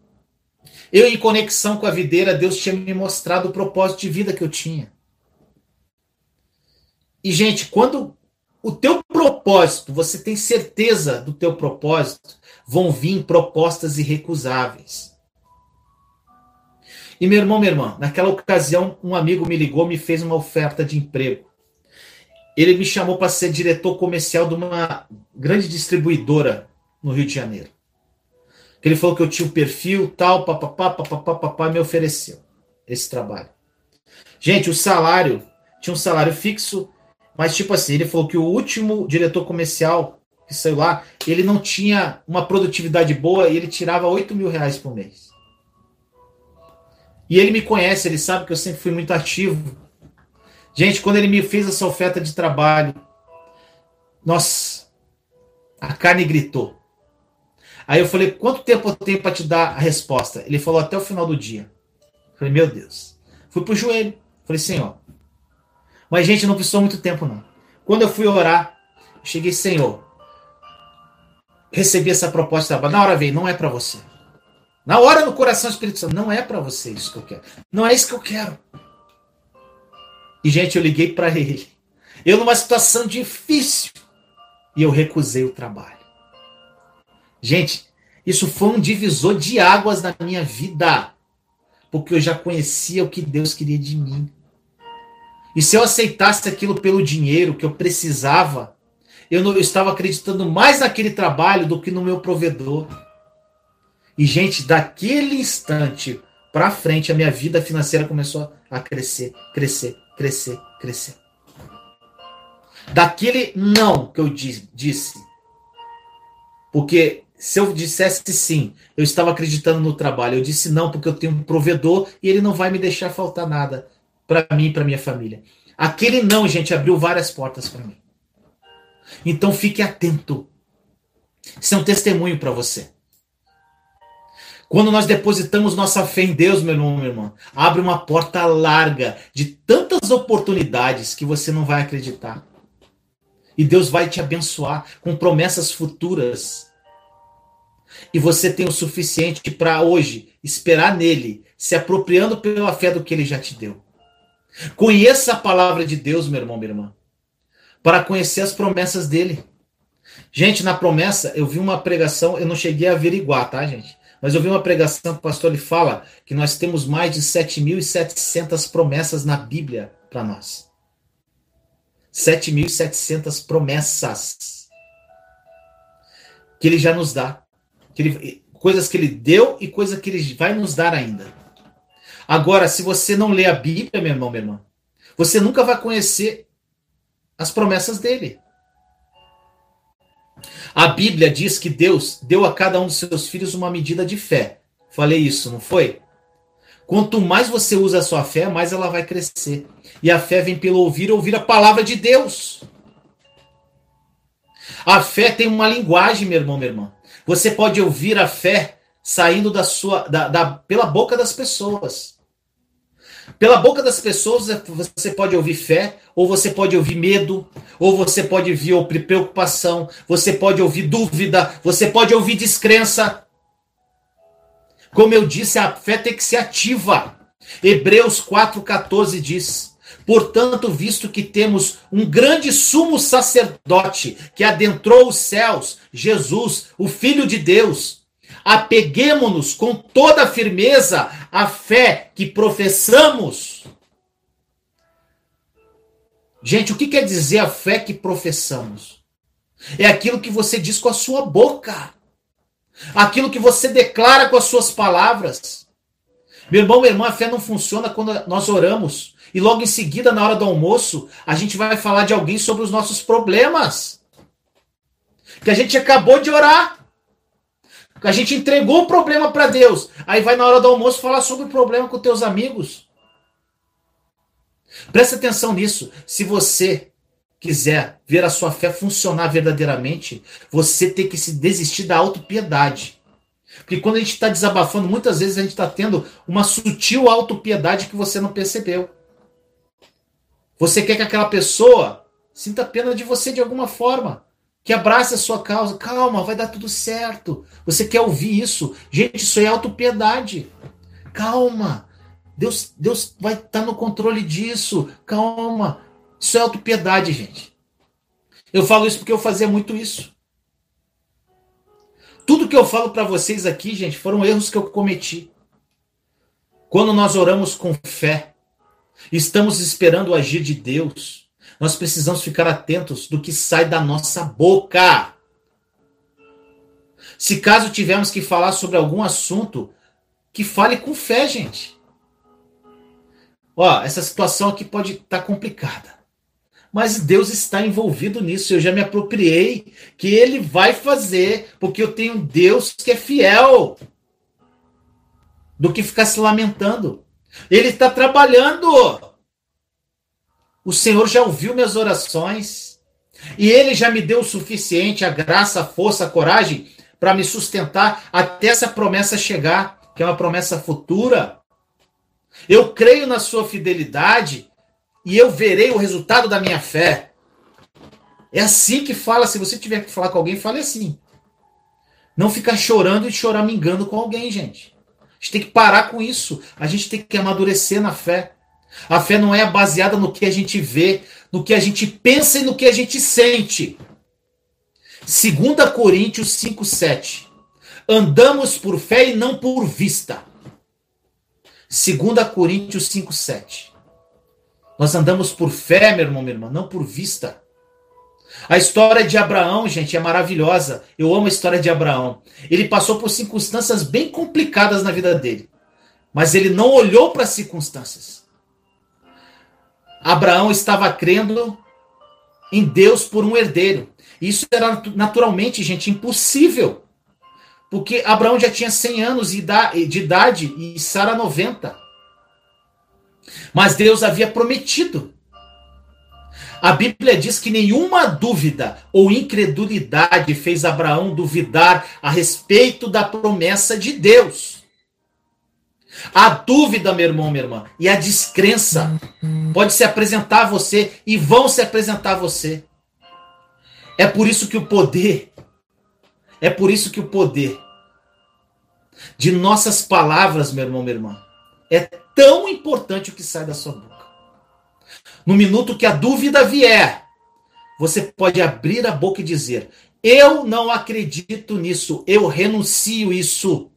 eu, em conexão com a videira, Deus tinha me mostrado o propósito de vida que eu tinha. E, gente, quando o teu propósito, você tem certeza do teu propósito, vão vir propostas irrecusáveis. E, meu irmão, minha irmã, naquela ocasião, um amigo me ligou, me fez uma oferta de emprego. Ele me chamou para ser diretor comercial de uma grande distribuidora no Rio de Janeiro. Que ele falou que eu tinha o perfil, tal, papapá, papapá, papapá, me ofereceu esse trabalho. Gente, o salário, tinha um salário fixo, mas tipo assim, ele falou que o último diretor comercial que saiu lá, ele não tinha uma produtividade boa e ele tirava oito mil reais por mês. E ele me conhece, ele sabe que eu sempre fui muito ativo. Gente, quando ele me fez essa oferta de trabalho, nossa, a carne gritou. Aí eu falei, quanto tempo eu tenho para te dar a resposta? Ele falou, até o final do dia. Eu falei, meu Deus. Fui pro joelho. Falei, Senhor. Mas, gente, não precisou muito tempo, não. Quando eu fui orar, eu cheguei, Senhor, recebi essa proposta de trabalho. Na hora veio, não é para você. Na hora, no coração, Espírito Santo, não é para você isso que eu quero. Não é isso que eu quero. E, gente, eu liguei para ele. Eu numa situação difícil. E eu recusei o trabalho. Gente, isso foi um divisor de águas na minha vida, porque eu já conhecia o que Deus queria de mim. E se eu aceitasse aquilo pelo dinheiro que eu precisava, eu, não, eu estava acreditando mais naquele trabalho do que no meu provedor. E, gente, daquele instante para frente, a minha vida financeira começou a crescer, crescer, crescer, crescer. Daquele não que eu disse, porque se eu dissesse sim, eu estava acreditando no trabalho. Eu disse não porque eu tenho um provedor e ele não vai me deixar faltar nada para mim e para minha família. Aquele não, gente, abriu várias portas para mim. Então fique atento. Isso é um testemunho para você. Quando nós depositamos nossa fé em Deus, meu irmão, minha irmã, abre uma porta larga de tantas oportunidades que você não vai acreditar. E Deus vai te abençoar com promessas futuras. E você tem o suficiente para hoje esperar nele, se apropriando pela fé do que ele já te deu. Conheça a palavra de Deus, meu irmão, minha irmã, para conhecer as promessas dele. Gente, na promessa, eu vi uma pregação, eu não cheguei a averiguar, tá, gente? Mas eu vi uma pregação que o pastor ele fala que nós temos mais de sete mil e setecentas promessas na Bíblia para nós. sete mil e setecentas promessas que ele já nos dá. Que ele, coisas que ele deu e coisas que ele vai nos dar ainda. Agora, se você não lê a Bíblia, meu irmão, minha irmã, você nunca vai conhecer as promessas dele. A Bíblia diz que Deus deu a cada um dos seus filhos uma medida de fé. Falei isso, não foi? Quanto mais você usa a sua fé, mais ela vai crescer. E a fé vem pelo ouvir, ouvir a palavra de Deus. A fé tem uma linguagem, meu irmão, minha irmã. Você pode ouvir a fé saindo da sua, da, da, pela boca das pessoas. Pela boca das pessoas você pode ouvir fé, ou você pode ouvir medo, ou você pode ouvir preocupação, você pode ouvir dúvida, você pode ouvir descrença. Como eu disse, a fé tem que ser ativa. Hebreus quatro, quatorze diz, portanto, visto que temos um grande sumo sacerdote que adentrou os céus, Jesus, o Filho de Deus, apeguemo-nos com toda a firmeza à fé que professamos. Gente, o que quer dizer a fé que professamos? É aquilo que você diz com a sua boca. Aquilo que você declara com as suas palavras. Meu irmão, minha irmã, a fé não funciona quando nós oramos. E logo em seguida, na hora do almoço, a gente vai falar de alguém sobre os nossos problemas. Que a gente acabou de orar. Que a gente entregou o problema para Deus. Aí vai na hora do almoço falar sobre o problema com teus amigos. Presta atenção nisso. Se você quiser ver a sua fé funcionar verdadeiramente, você tem que se desistir da autopiedade. Porque quando a gente está desabafando, muitas vezes a gente está tendo uma sutil autopiedade que você não percebeu. Você quer que aquela pessoa sinta pena de você de alguma forma, que abrace a sua causa. Calma, vai dar tudo certo. Você quer ouvir isso. Gente, isso é autopiedade. Calma. Deus, Deus vai estar no controle disso. Calma. Isso é autopiedade, gente. Eu falo isso porque eu fazia muito isso. Tudo que eu falo para vocês aqui, gente, foram erros que eu cometi. Quando nós oramos com fé, estamos esperando o agir de Deus, nós precisamos ficar atentos do que sai da nossa boca. Se caso tivermos que falar sobre algum assunto, que fale com fé, gente. Ó, essa situação aqui pode estar complicada. Mas Deus está envolvido nisso, eu já me apropriei, que Ele vai fazer, porque eu tenho um Deus que é fiel, do que ficar se lamentando. Ele está trabalhando. O Senhor já ouviu minhas orações e Ele já me deu o suficiente, a graça, a força, a coragem para me sustentar até essa promessa chegar, que é uma promessa futura. Eu creio na sua fidelidade e eu verei o resultado da minha fé. É assim que fala. Se você tiver que falar com alguém, fale assim. Não ficar chorando e choramingando com alguém, gente. A gente tem que parar com isso. A gente tem que amadurecer na fé. A fé não é baseada no que a gente vê, no que a gente pensa e no que a gente sente. Segunda Coríntios cinco, sete. Andamos por fé e não por vista. Segunda Coríntios cinco, sete. Nós andamos por fé, meu irmão, minha irmã, não por vista. A história de Abraão, gente, é maravilhosa. Eu amo a história de Abraão. Ele passou por circunstâncias bem complicadas na vida dele. Mas ele não olhou para as circunstâncias. Abraão estava crendo em Deus por um herdeiro. Isso era naturalmente, gente, impossível. Porque Abraão já tinha cem anos de idade e Sara noventa. Mas Deus havia prometido. A Bíblia diz que nenhuma dúvida ou incredulidade fez Abraão duvidar a respeito da promessa de Deus. A dúvida, meu irmão, minha irmã, e a descrença pode se apresentar a você e vão se apresentar a você. É por isso que o poder, é por isso que o poder de nossas palavras, meu irmão, minha irmã, é tão importante o que sai da sua boca. No minuto que a dúvida vier, você pode abrir a boca e dizer: eu não acredito nisso, eu renuncio isso,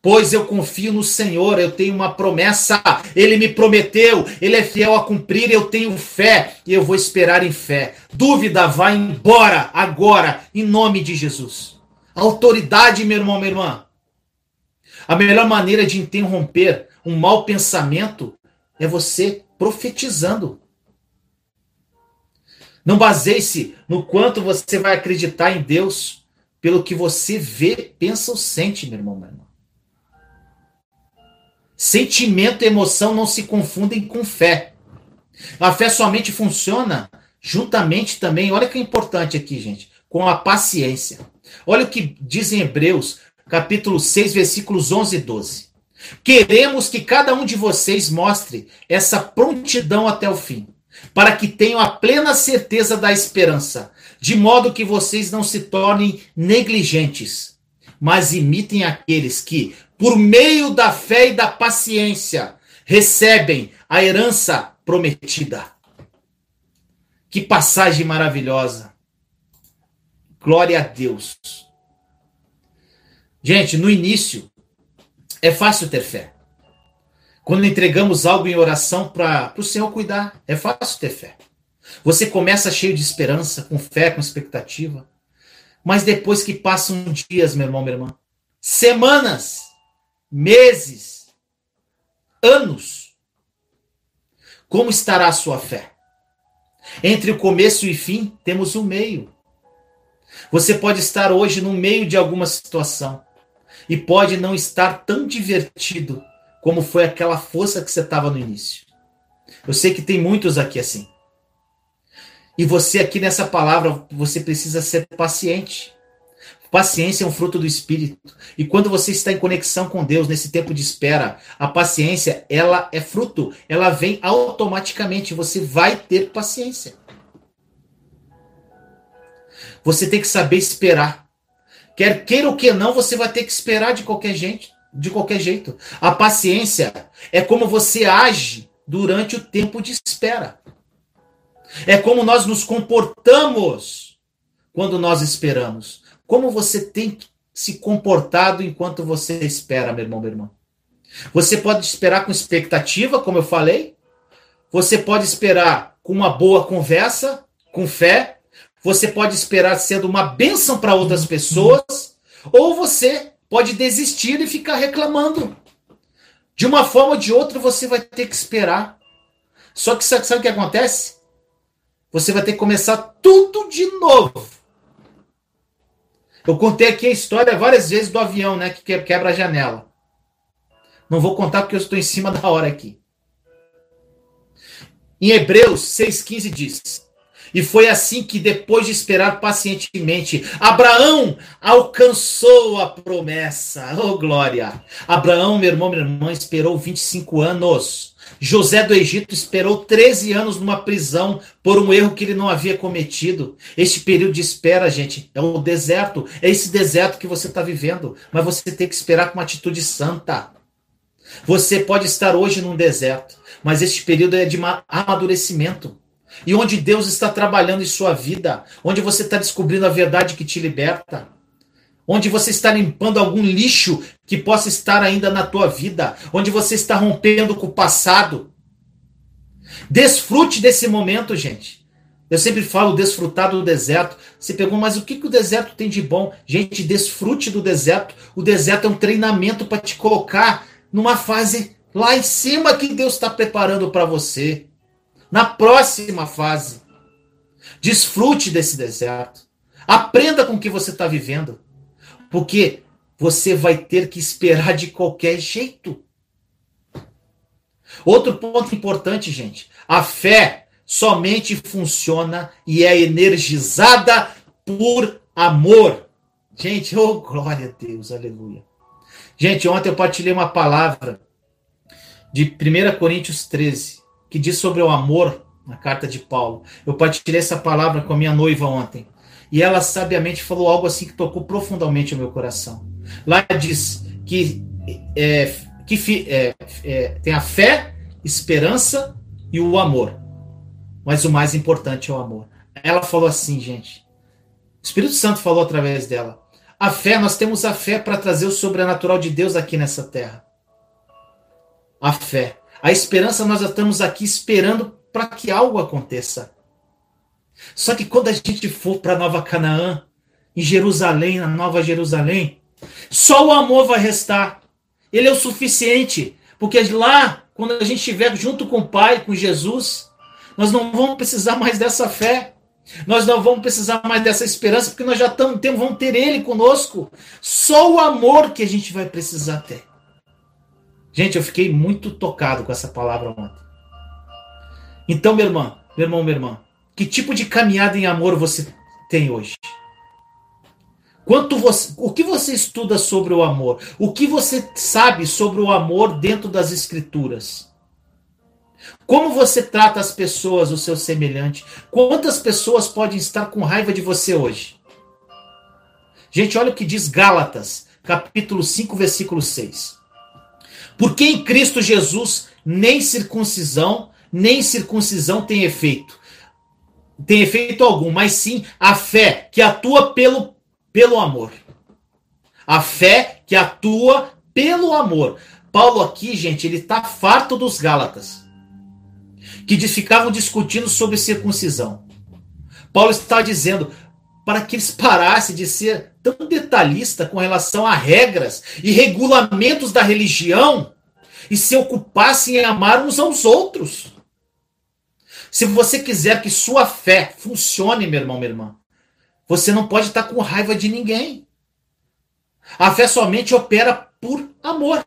pois eu confio no Senhor, eu tenho uma promessa, Ele me prometeu, Ele é fiel a cumprir, eu tenho fé e eu vou esperar em fé. Dúvida, vai embora agora, em nome de Jesus. Autoridade, meu irmão, minha irmã. A melhor maneira de interromper um mau pensamento é você profetizando. Não baseie-se no quanto você vai acreditar em Deus pelo que você vê, pensa ou sente, meu irmão, meu irmão. Sentimento e emoção não se confundem com fé. A fé somente funciona juntamente também, olha que é importante aqui, gente, com a paciência. Olha o que diz em Hebreus, capítulo seis, versículos onze e doze. Queremos que cada um de vocês mostre essa prontidão até o fim, para que tenham a plena certeza da esperança, de modo que vocês não se tornem negligentes, mas imitem aqueles que, por meio da fé e da paciência, recebem a herança prometida. Que passagem maravilhosa! Glória a Deus! Gente, no início, é fácil ter fé. Quando entregamos algo em oração para o Senhor cuidar, é fácil ter fé. Você começa cheio de esperança, com fé, com expectativa. Mas depois que passam dias, meu irmão, minha irmã, semanas, meses, anos, como estará a sua fé? Entre o começo e fim, temos um meio. Você pode estar hoje no meio de alguma situação. E pode não estar tão divertido como foi aquela força que você estava no início. Eu sei que tem muitos aqui assim. E você aqui nessa palavra, você precisa ser paciente. Paciência é um fruto do Espírito. E quando você está em conexão com Deus, nesse tempo de espera, a paciência, ela é fruto. Ela vem automaticamente. Você vai ter paciência. Você tem que saber esperar. Quer queira ou que não, você vai ter que esperar de qualquer jeito, de qualquer jeito. A paciência é como você age durante o tempo de espera. É como nós nos comportamos quando nós esperamos. Como você tem se comportado enquanto você espera, meu irmão, minha irmã. Você pode esperar com expectativa, como eu falei. Você pode esperar com uma boa conversa, com fé. Você pode esperar sendo uma bênção para outras pessoas, ou você pode desistir e ficar reclamando. De uma forma ou de outra, você vai ter que esperar. Só que sabe o que acontece? Você vai ter que começar tudo de novo. Eu contei aqui a história várias vezes do avião, né, que quebra a janela. Não vou contar porque eu estou em cima da hora aqui. Em Hebreus seis, quinze diz: e foi assim que, depois de esperar pacientemente, Abraão alcançou a promessa. Oh, glória! Abraão, meu irmão, minha irmã, esperou vinte e cinco anos. José do Egito esperou treze anos numa prisão por um erro que ele não havia cometido. Este período de espera, gente, é o deserto. É esse deserto que você está vivendo. Mas você tem que esperar com uma atitude santa. Você pode estar hoje num deserto, mas este período é de amadurecimento. E onde Deus está trabalhando em sua vida, onde você está descobrindo a verdade que te liberta, onde você está limpando algum lixo que possa estar ainda na tua vida, onde você está rompendo com o passado. Desfrute desse momento, gente. Eu sempre falo desfrutar do deserto. Você pegou, mas o que, que o deserto tem de bom? Gente, desfrute do deserto. O deserto é um treinamento para te colocar numa fase lá em cima que Deus está preparando para você. Na próxima fase, desfrute desse deserto. Aprenda com o que você está vivendo. Porque você vai ter que esperar de qualquer jeito. Outro ponto importante, gente. A fé somente funciona e é energizada por amor. Gente, oh glória a Deus, aleluia. Gente, ontem eu partilhei uma palavra de primeira Coríntios treze. Que diz sobre o amor, na carta de Paulo. Eu partilhei essa palavra com a minha noiva ontem, e ela sabiamente falou algo assim que tocou profundamente o meu coração. Lá diz que, é, que fi, é, é, tem a fé, esperança e o amor, mas o mais importante é o amor. Ela falou assim, gente, o Espírito Santo falou através dela, a fé, nós temos a fé para trazer o sobrenatural de Deus aqui nessa terra. A fé. A esperança, nós já estamos aqui esperando para que algo aconteça. Só que quando a gente for para Nova Canaã, em Jerusalém, na Nova Jerusalém, só o amor vai restar. Ele é o suficiente. Porque lá, quando a gente estiver junto com o Pai, com Jesus, nós não vamos precisar mais dessa fé. Nós não vamos precisar mais dessa esperança, porque nós já estamos, vamos ter Ele conosco. Só o amor que a gente vai precisar ter. Gente, eu fiquei muito tocado com essa palavra ontem. Então, minha irmã, meu irmão, minha irmã, que tipo de caminhada em amor você tem hoje? Quanto você, o que você estuda sobre o amor? O que você sabe sobre o amor dentro das Escrituras? Como você trata as pessoas, o seu semelhante? Quantas pessoas podem estar com raiva de você hoje? Gente, olha o que diz Gálatas, capítulo cinco, versículo seis. Porque em Cristo Jesus nem circuncisão, nem circuncisão tem efeito. Tem efeito algum, mas sim a fé que atua pelo, pelo amor. A fé que atua pelo amor. Paulo aqui, gente, ele está farto dos Gálatas, que ficavam discutindo sobre circuncisão. Paulo está dizendo para que eles parassem de ser tão detalhista com relação a regras e regulamentos da religião e se ocupassem em amar uns aos outros. Se você quiser que sua fé funcione, meu irmão, minha irmã, você não pode estar com raiva de ninguém. A fé somente opera por amor.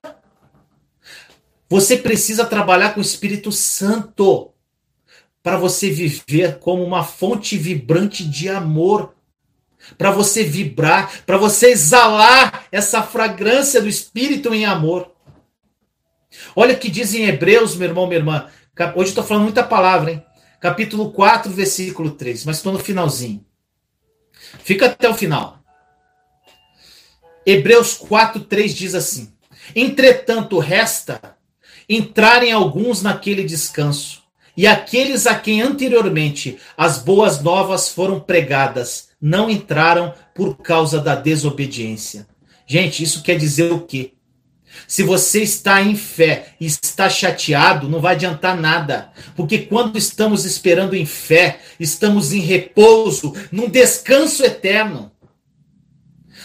Você precisa trabalhar com o Espírito Santo para você viver como uma fonte vibrante de amor. Para você vibrar, para você exalar essa fragrância do Espírito em amor. Olha o que diz em Hebreus, meu irmão, minha irmã. Hoje estou falando muita palavra, hein? Capítulo quatro, versículo três, mas estou no finalzinho. Fica até o final. Hebreus quatro, três diz assim: entretanto resta entrarem alguns naquele descanso, e aqueles a quem anteriormente as boas novas foram pregadas, não entraram por causa da desobediência. Gente, isso quer dizer o quê? Se você está em fé e está chateado, não vai adiantar nada. Porque quando estamos esperando em fé, estamos em repouso, num descanso eterno.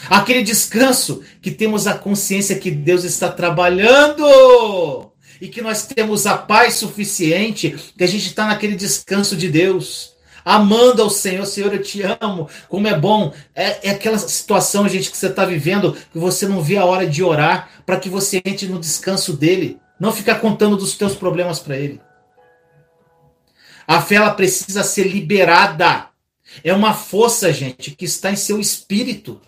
Aquele descanso que temos a consciência que Deus está trabalhando. E que nós temos a paz suficiente, que a gente está naquele descanso de Deus. Amando ao Senhor, Senhor, eu te amo, como é bom. É, é aquela situação, gente, que você está vivendo, que você não vê a hora de orar, para que você entre no descanso dele, não ficar contando dos teus problemas para ele. A fé, ela precisa ser liberada. É uma força, gente, que está em seu espírito.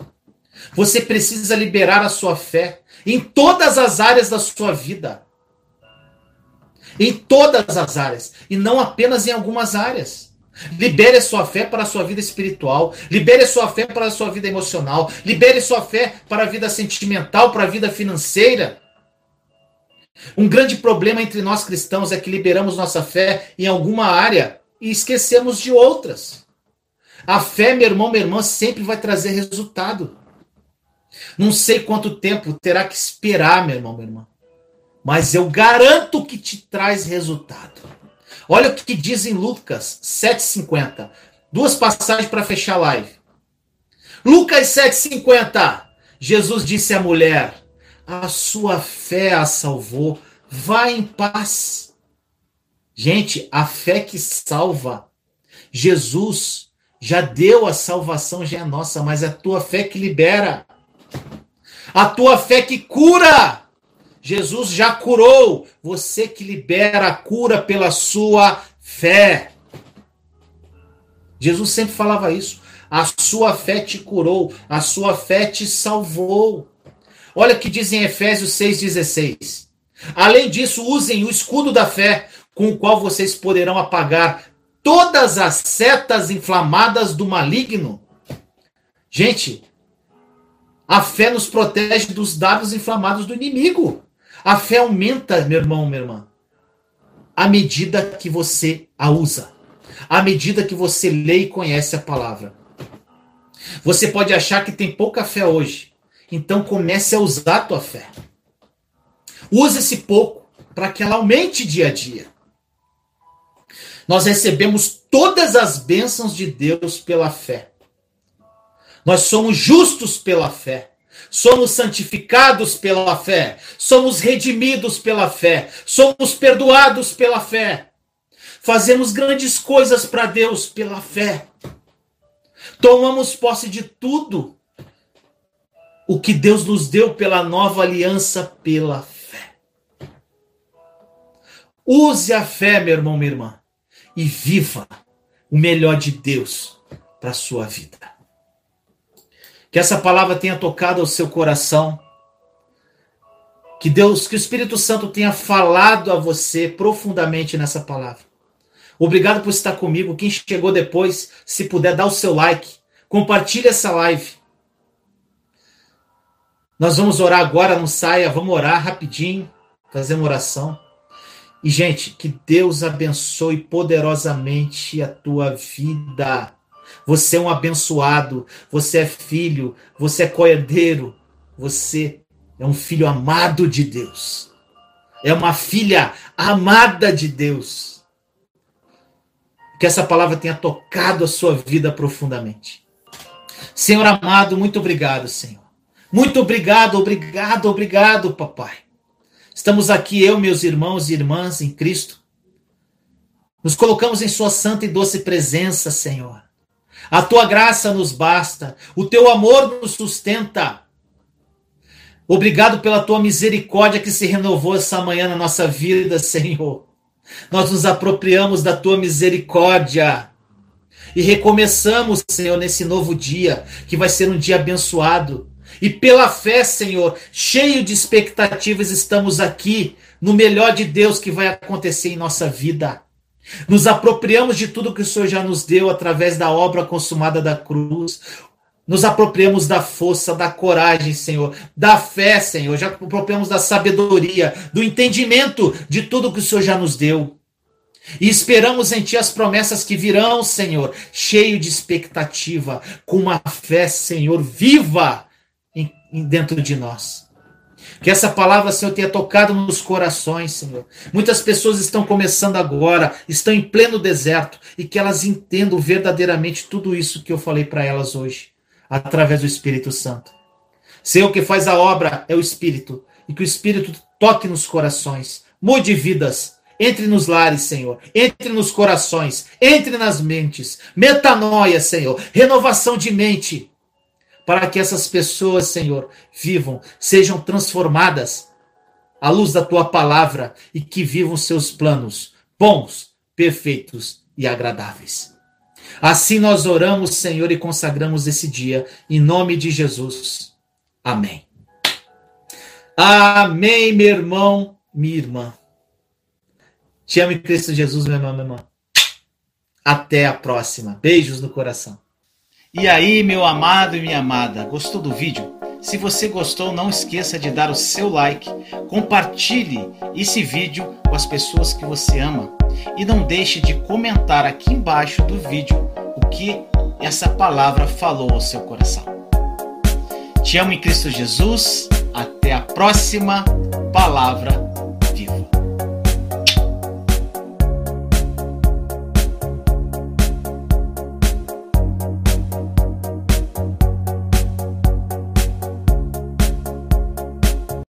Você precisa liberar a sua fé em todas as áreas da sua vida. Em todas as áreas. E não apenas em algumas áreas. Libere a sua fé para a sua vida espiritual. Libere a sua fé para a sua vida emocional. Libere a sua fé para a vida sentimental, para a vida financeira. Um grande problema entre nós cristãos é que liberamos nossa fé em alguma área e esquecemos de outras. A fé, meu irmão, minha irmã, sempre vai trazer resultado. Não sei quanto tempo terá que esperar, meu irmão, minha irmã. Mas eu garanto que te traz resultado. Olha o que diz em Lucas sete cinquenta. Duas passagens para fechar a live. Lucas sete cinquenta. Jesus disse à mulher: a sua fé a salvou. Vá em paz. Gente, a fé que salva. Jesus já deu a salvação, já é nossa, mas é a tua fé que libera. A tua fé que cura. Jesus já curou. Você que libera a cura pela sua fé. Jesus sempre falava isso. A sua fé te curou. A sua fé te salvou. Olha o que diz em Efésios seis dezesseis. Além disso, usem o escudo da fé, com o qual vocês poderão apagar todas as setas inflamadas do maligno. Gente, a fé nos protege dos dardos inflamados do inimigo. A fé aumenta, meu irmão, minha irmã, à medida que você a usa, à medida que você lê e conhece a palavra. Você pode achar que tem pouca fé hoje, então comece a usar a tua fé. Use esse pouco para que ela aumente dia a dia. Nós recebemos todas as bênçãos de Deus pela fé. Nós somos justos pela fé. Somos santificados pela fé. Somos redimidos pela fé. Somos perdoados pela fé. Fazemos grandes coisas para Deus pela fé. Tomamos posse de tudo o que Deus nos deu pela nova aliança pela fé. Use a fé, meu irmão, minha irmã, e viva o melhor de Deus para a sua vida. Que essa palavra tenha tocado ao seu coração. Que Deus, que o Espírito Santo tenha falado a você profundamente nessa palavra. Obrigado por estar comigo. Quem chegou depois, se puder, dá o seu like. Compartilhe essa live. Nós vamos orar agora, não saia. Vamos orar rapidinho, fazer uma oração. E, gente, que Deus abençoe poderosamente a tua vida. Você é um abençoado, você é filho, você é coerdeiro, você é um filho amado de Deus. É uma filha amada de Deus. Que essa palavra tenha tocado a sua vida profundamente. Senhor amado, muito obrigado, Senhor. Muito obrigado, obrigado, obrigado, papai. Estamos aqui, eu, meus irmãos e irmãs em Cristo. Nos colocamos em sua santa e doce presença, Senhor. A tua graça nos basta, o teu amor nos sustenta. Obrigado pela tua misericórdia que se renovou essa manhã na nossa vida, Senhor. Nós nos apropriamos da tua misericórdia e recomeçamos, Senhor, nesse novo dia, que vai ser um dia abençoado. E pela fé, Senhor, cheio de expectativas, estamos aqui no melhor de Deus que vai acontecer em nossa vida. Nos apropriamos de tudo que o Senhor já nos deu através da obra consumada da cruz. Nos apropriamos da força, da coragem, Senhor, da fé, Senhor. Já apropriamos da sabedoria, do entendimento de tudo que o Senhor já nos deu. E esperamos em Ti as promessas que virão, Senhor, cheio de expectativa, com uma fé, Senhor, viva em, em dentro de nós. Que essa palavra, Senhor, tenha tocado nos corações, Senhor. Muitas pessoas estão começando agora, estão em pleno deserto, e que elas entendam verdadeiramente tudo isso que eu falei para elas hoje, através do Espírito Santo. Senhor, que faz a obra é o Espírito, e que o Espírito toque nos corações, mude vidas, entre nos lares, Senhor, entre nos corações, entre nas mentes, metanoia, Senhor, renovação de mente, para que essas pessoas, Senhor, vivam, sejam transformadas à luz da Tua palavra e que vivam seus planos bons, perfeitos e agradáveis. Assim nós oramos, Senhor, e consagramos esse dia, em nome de Jesus. Amém. Amém, meu irmão, minha irmã. Te amo em Cristo Jesus, meu irmão, minha irmã. Até a próxima. Beijos no coração. E aí, meu amado e minha amada, gostou do vídeo? Se você gostou, não esqueça de dar o seu like, compartilhe esse vídeo com as pessoas que você ama e não deixe de comentar aqui embaixo do vídeo o que essa palavra falou ao seu coração. Te amo em Cristo Jesus, até a próxima Palavra Viva.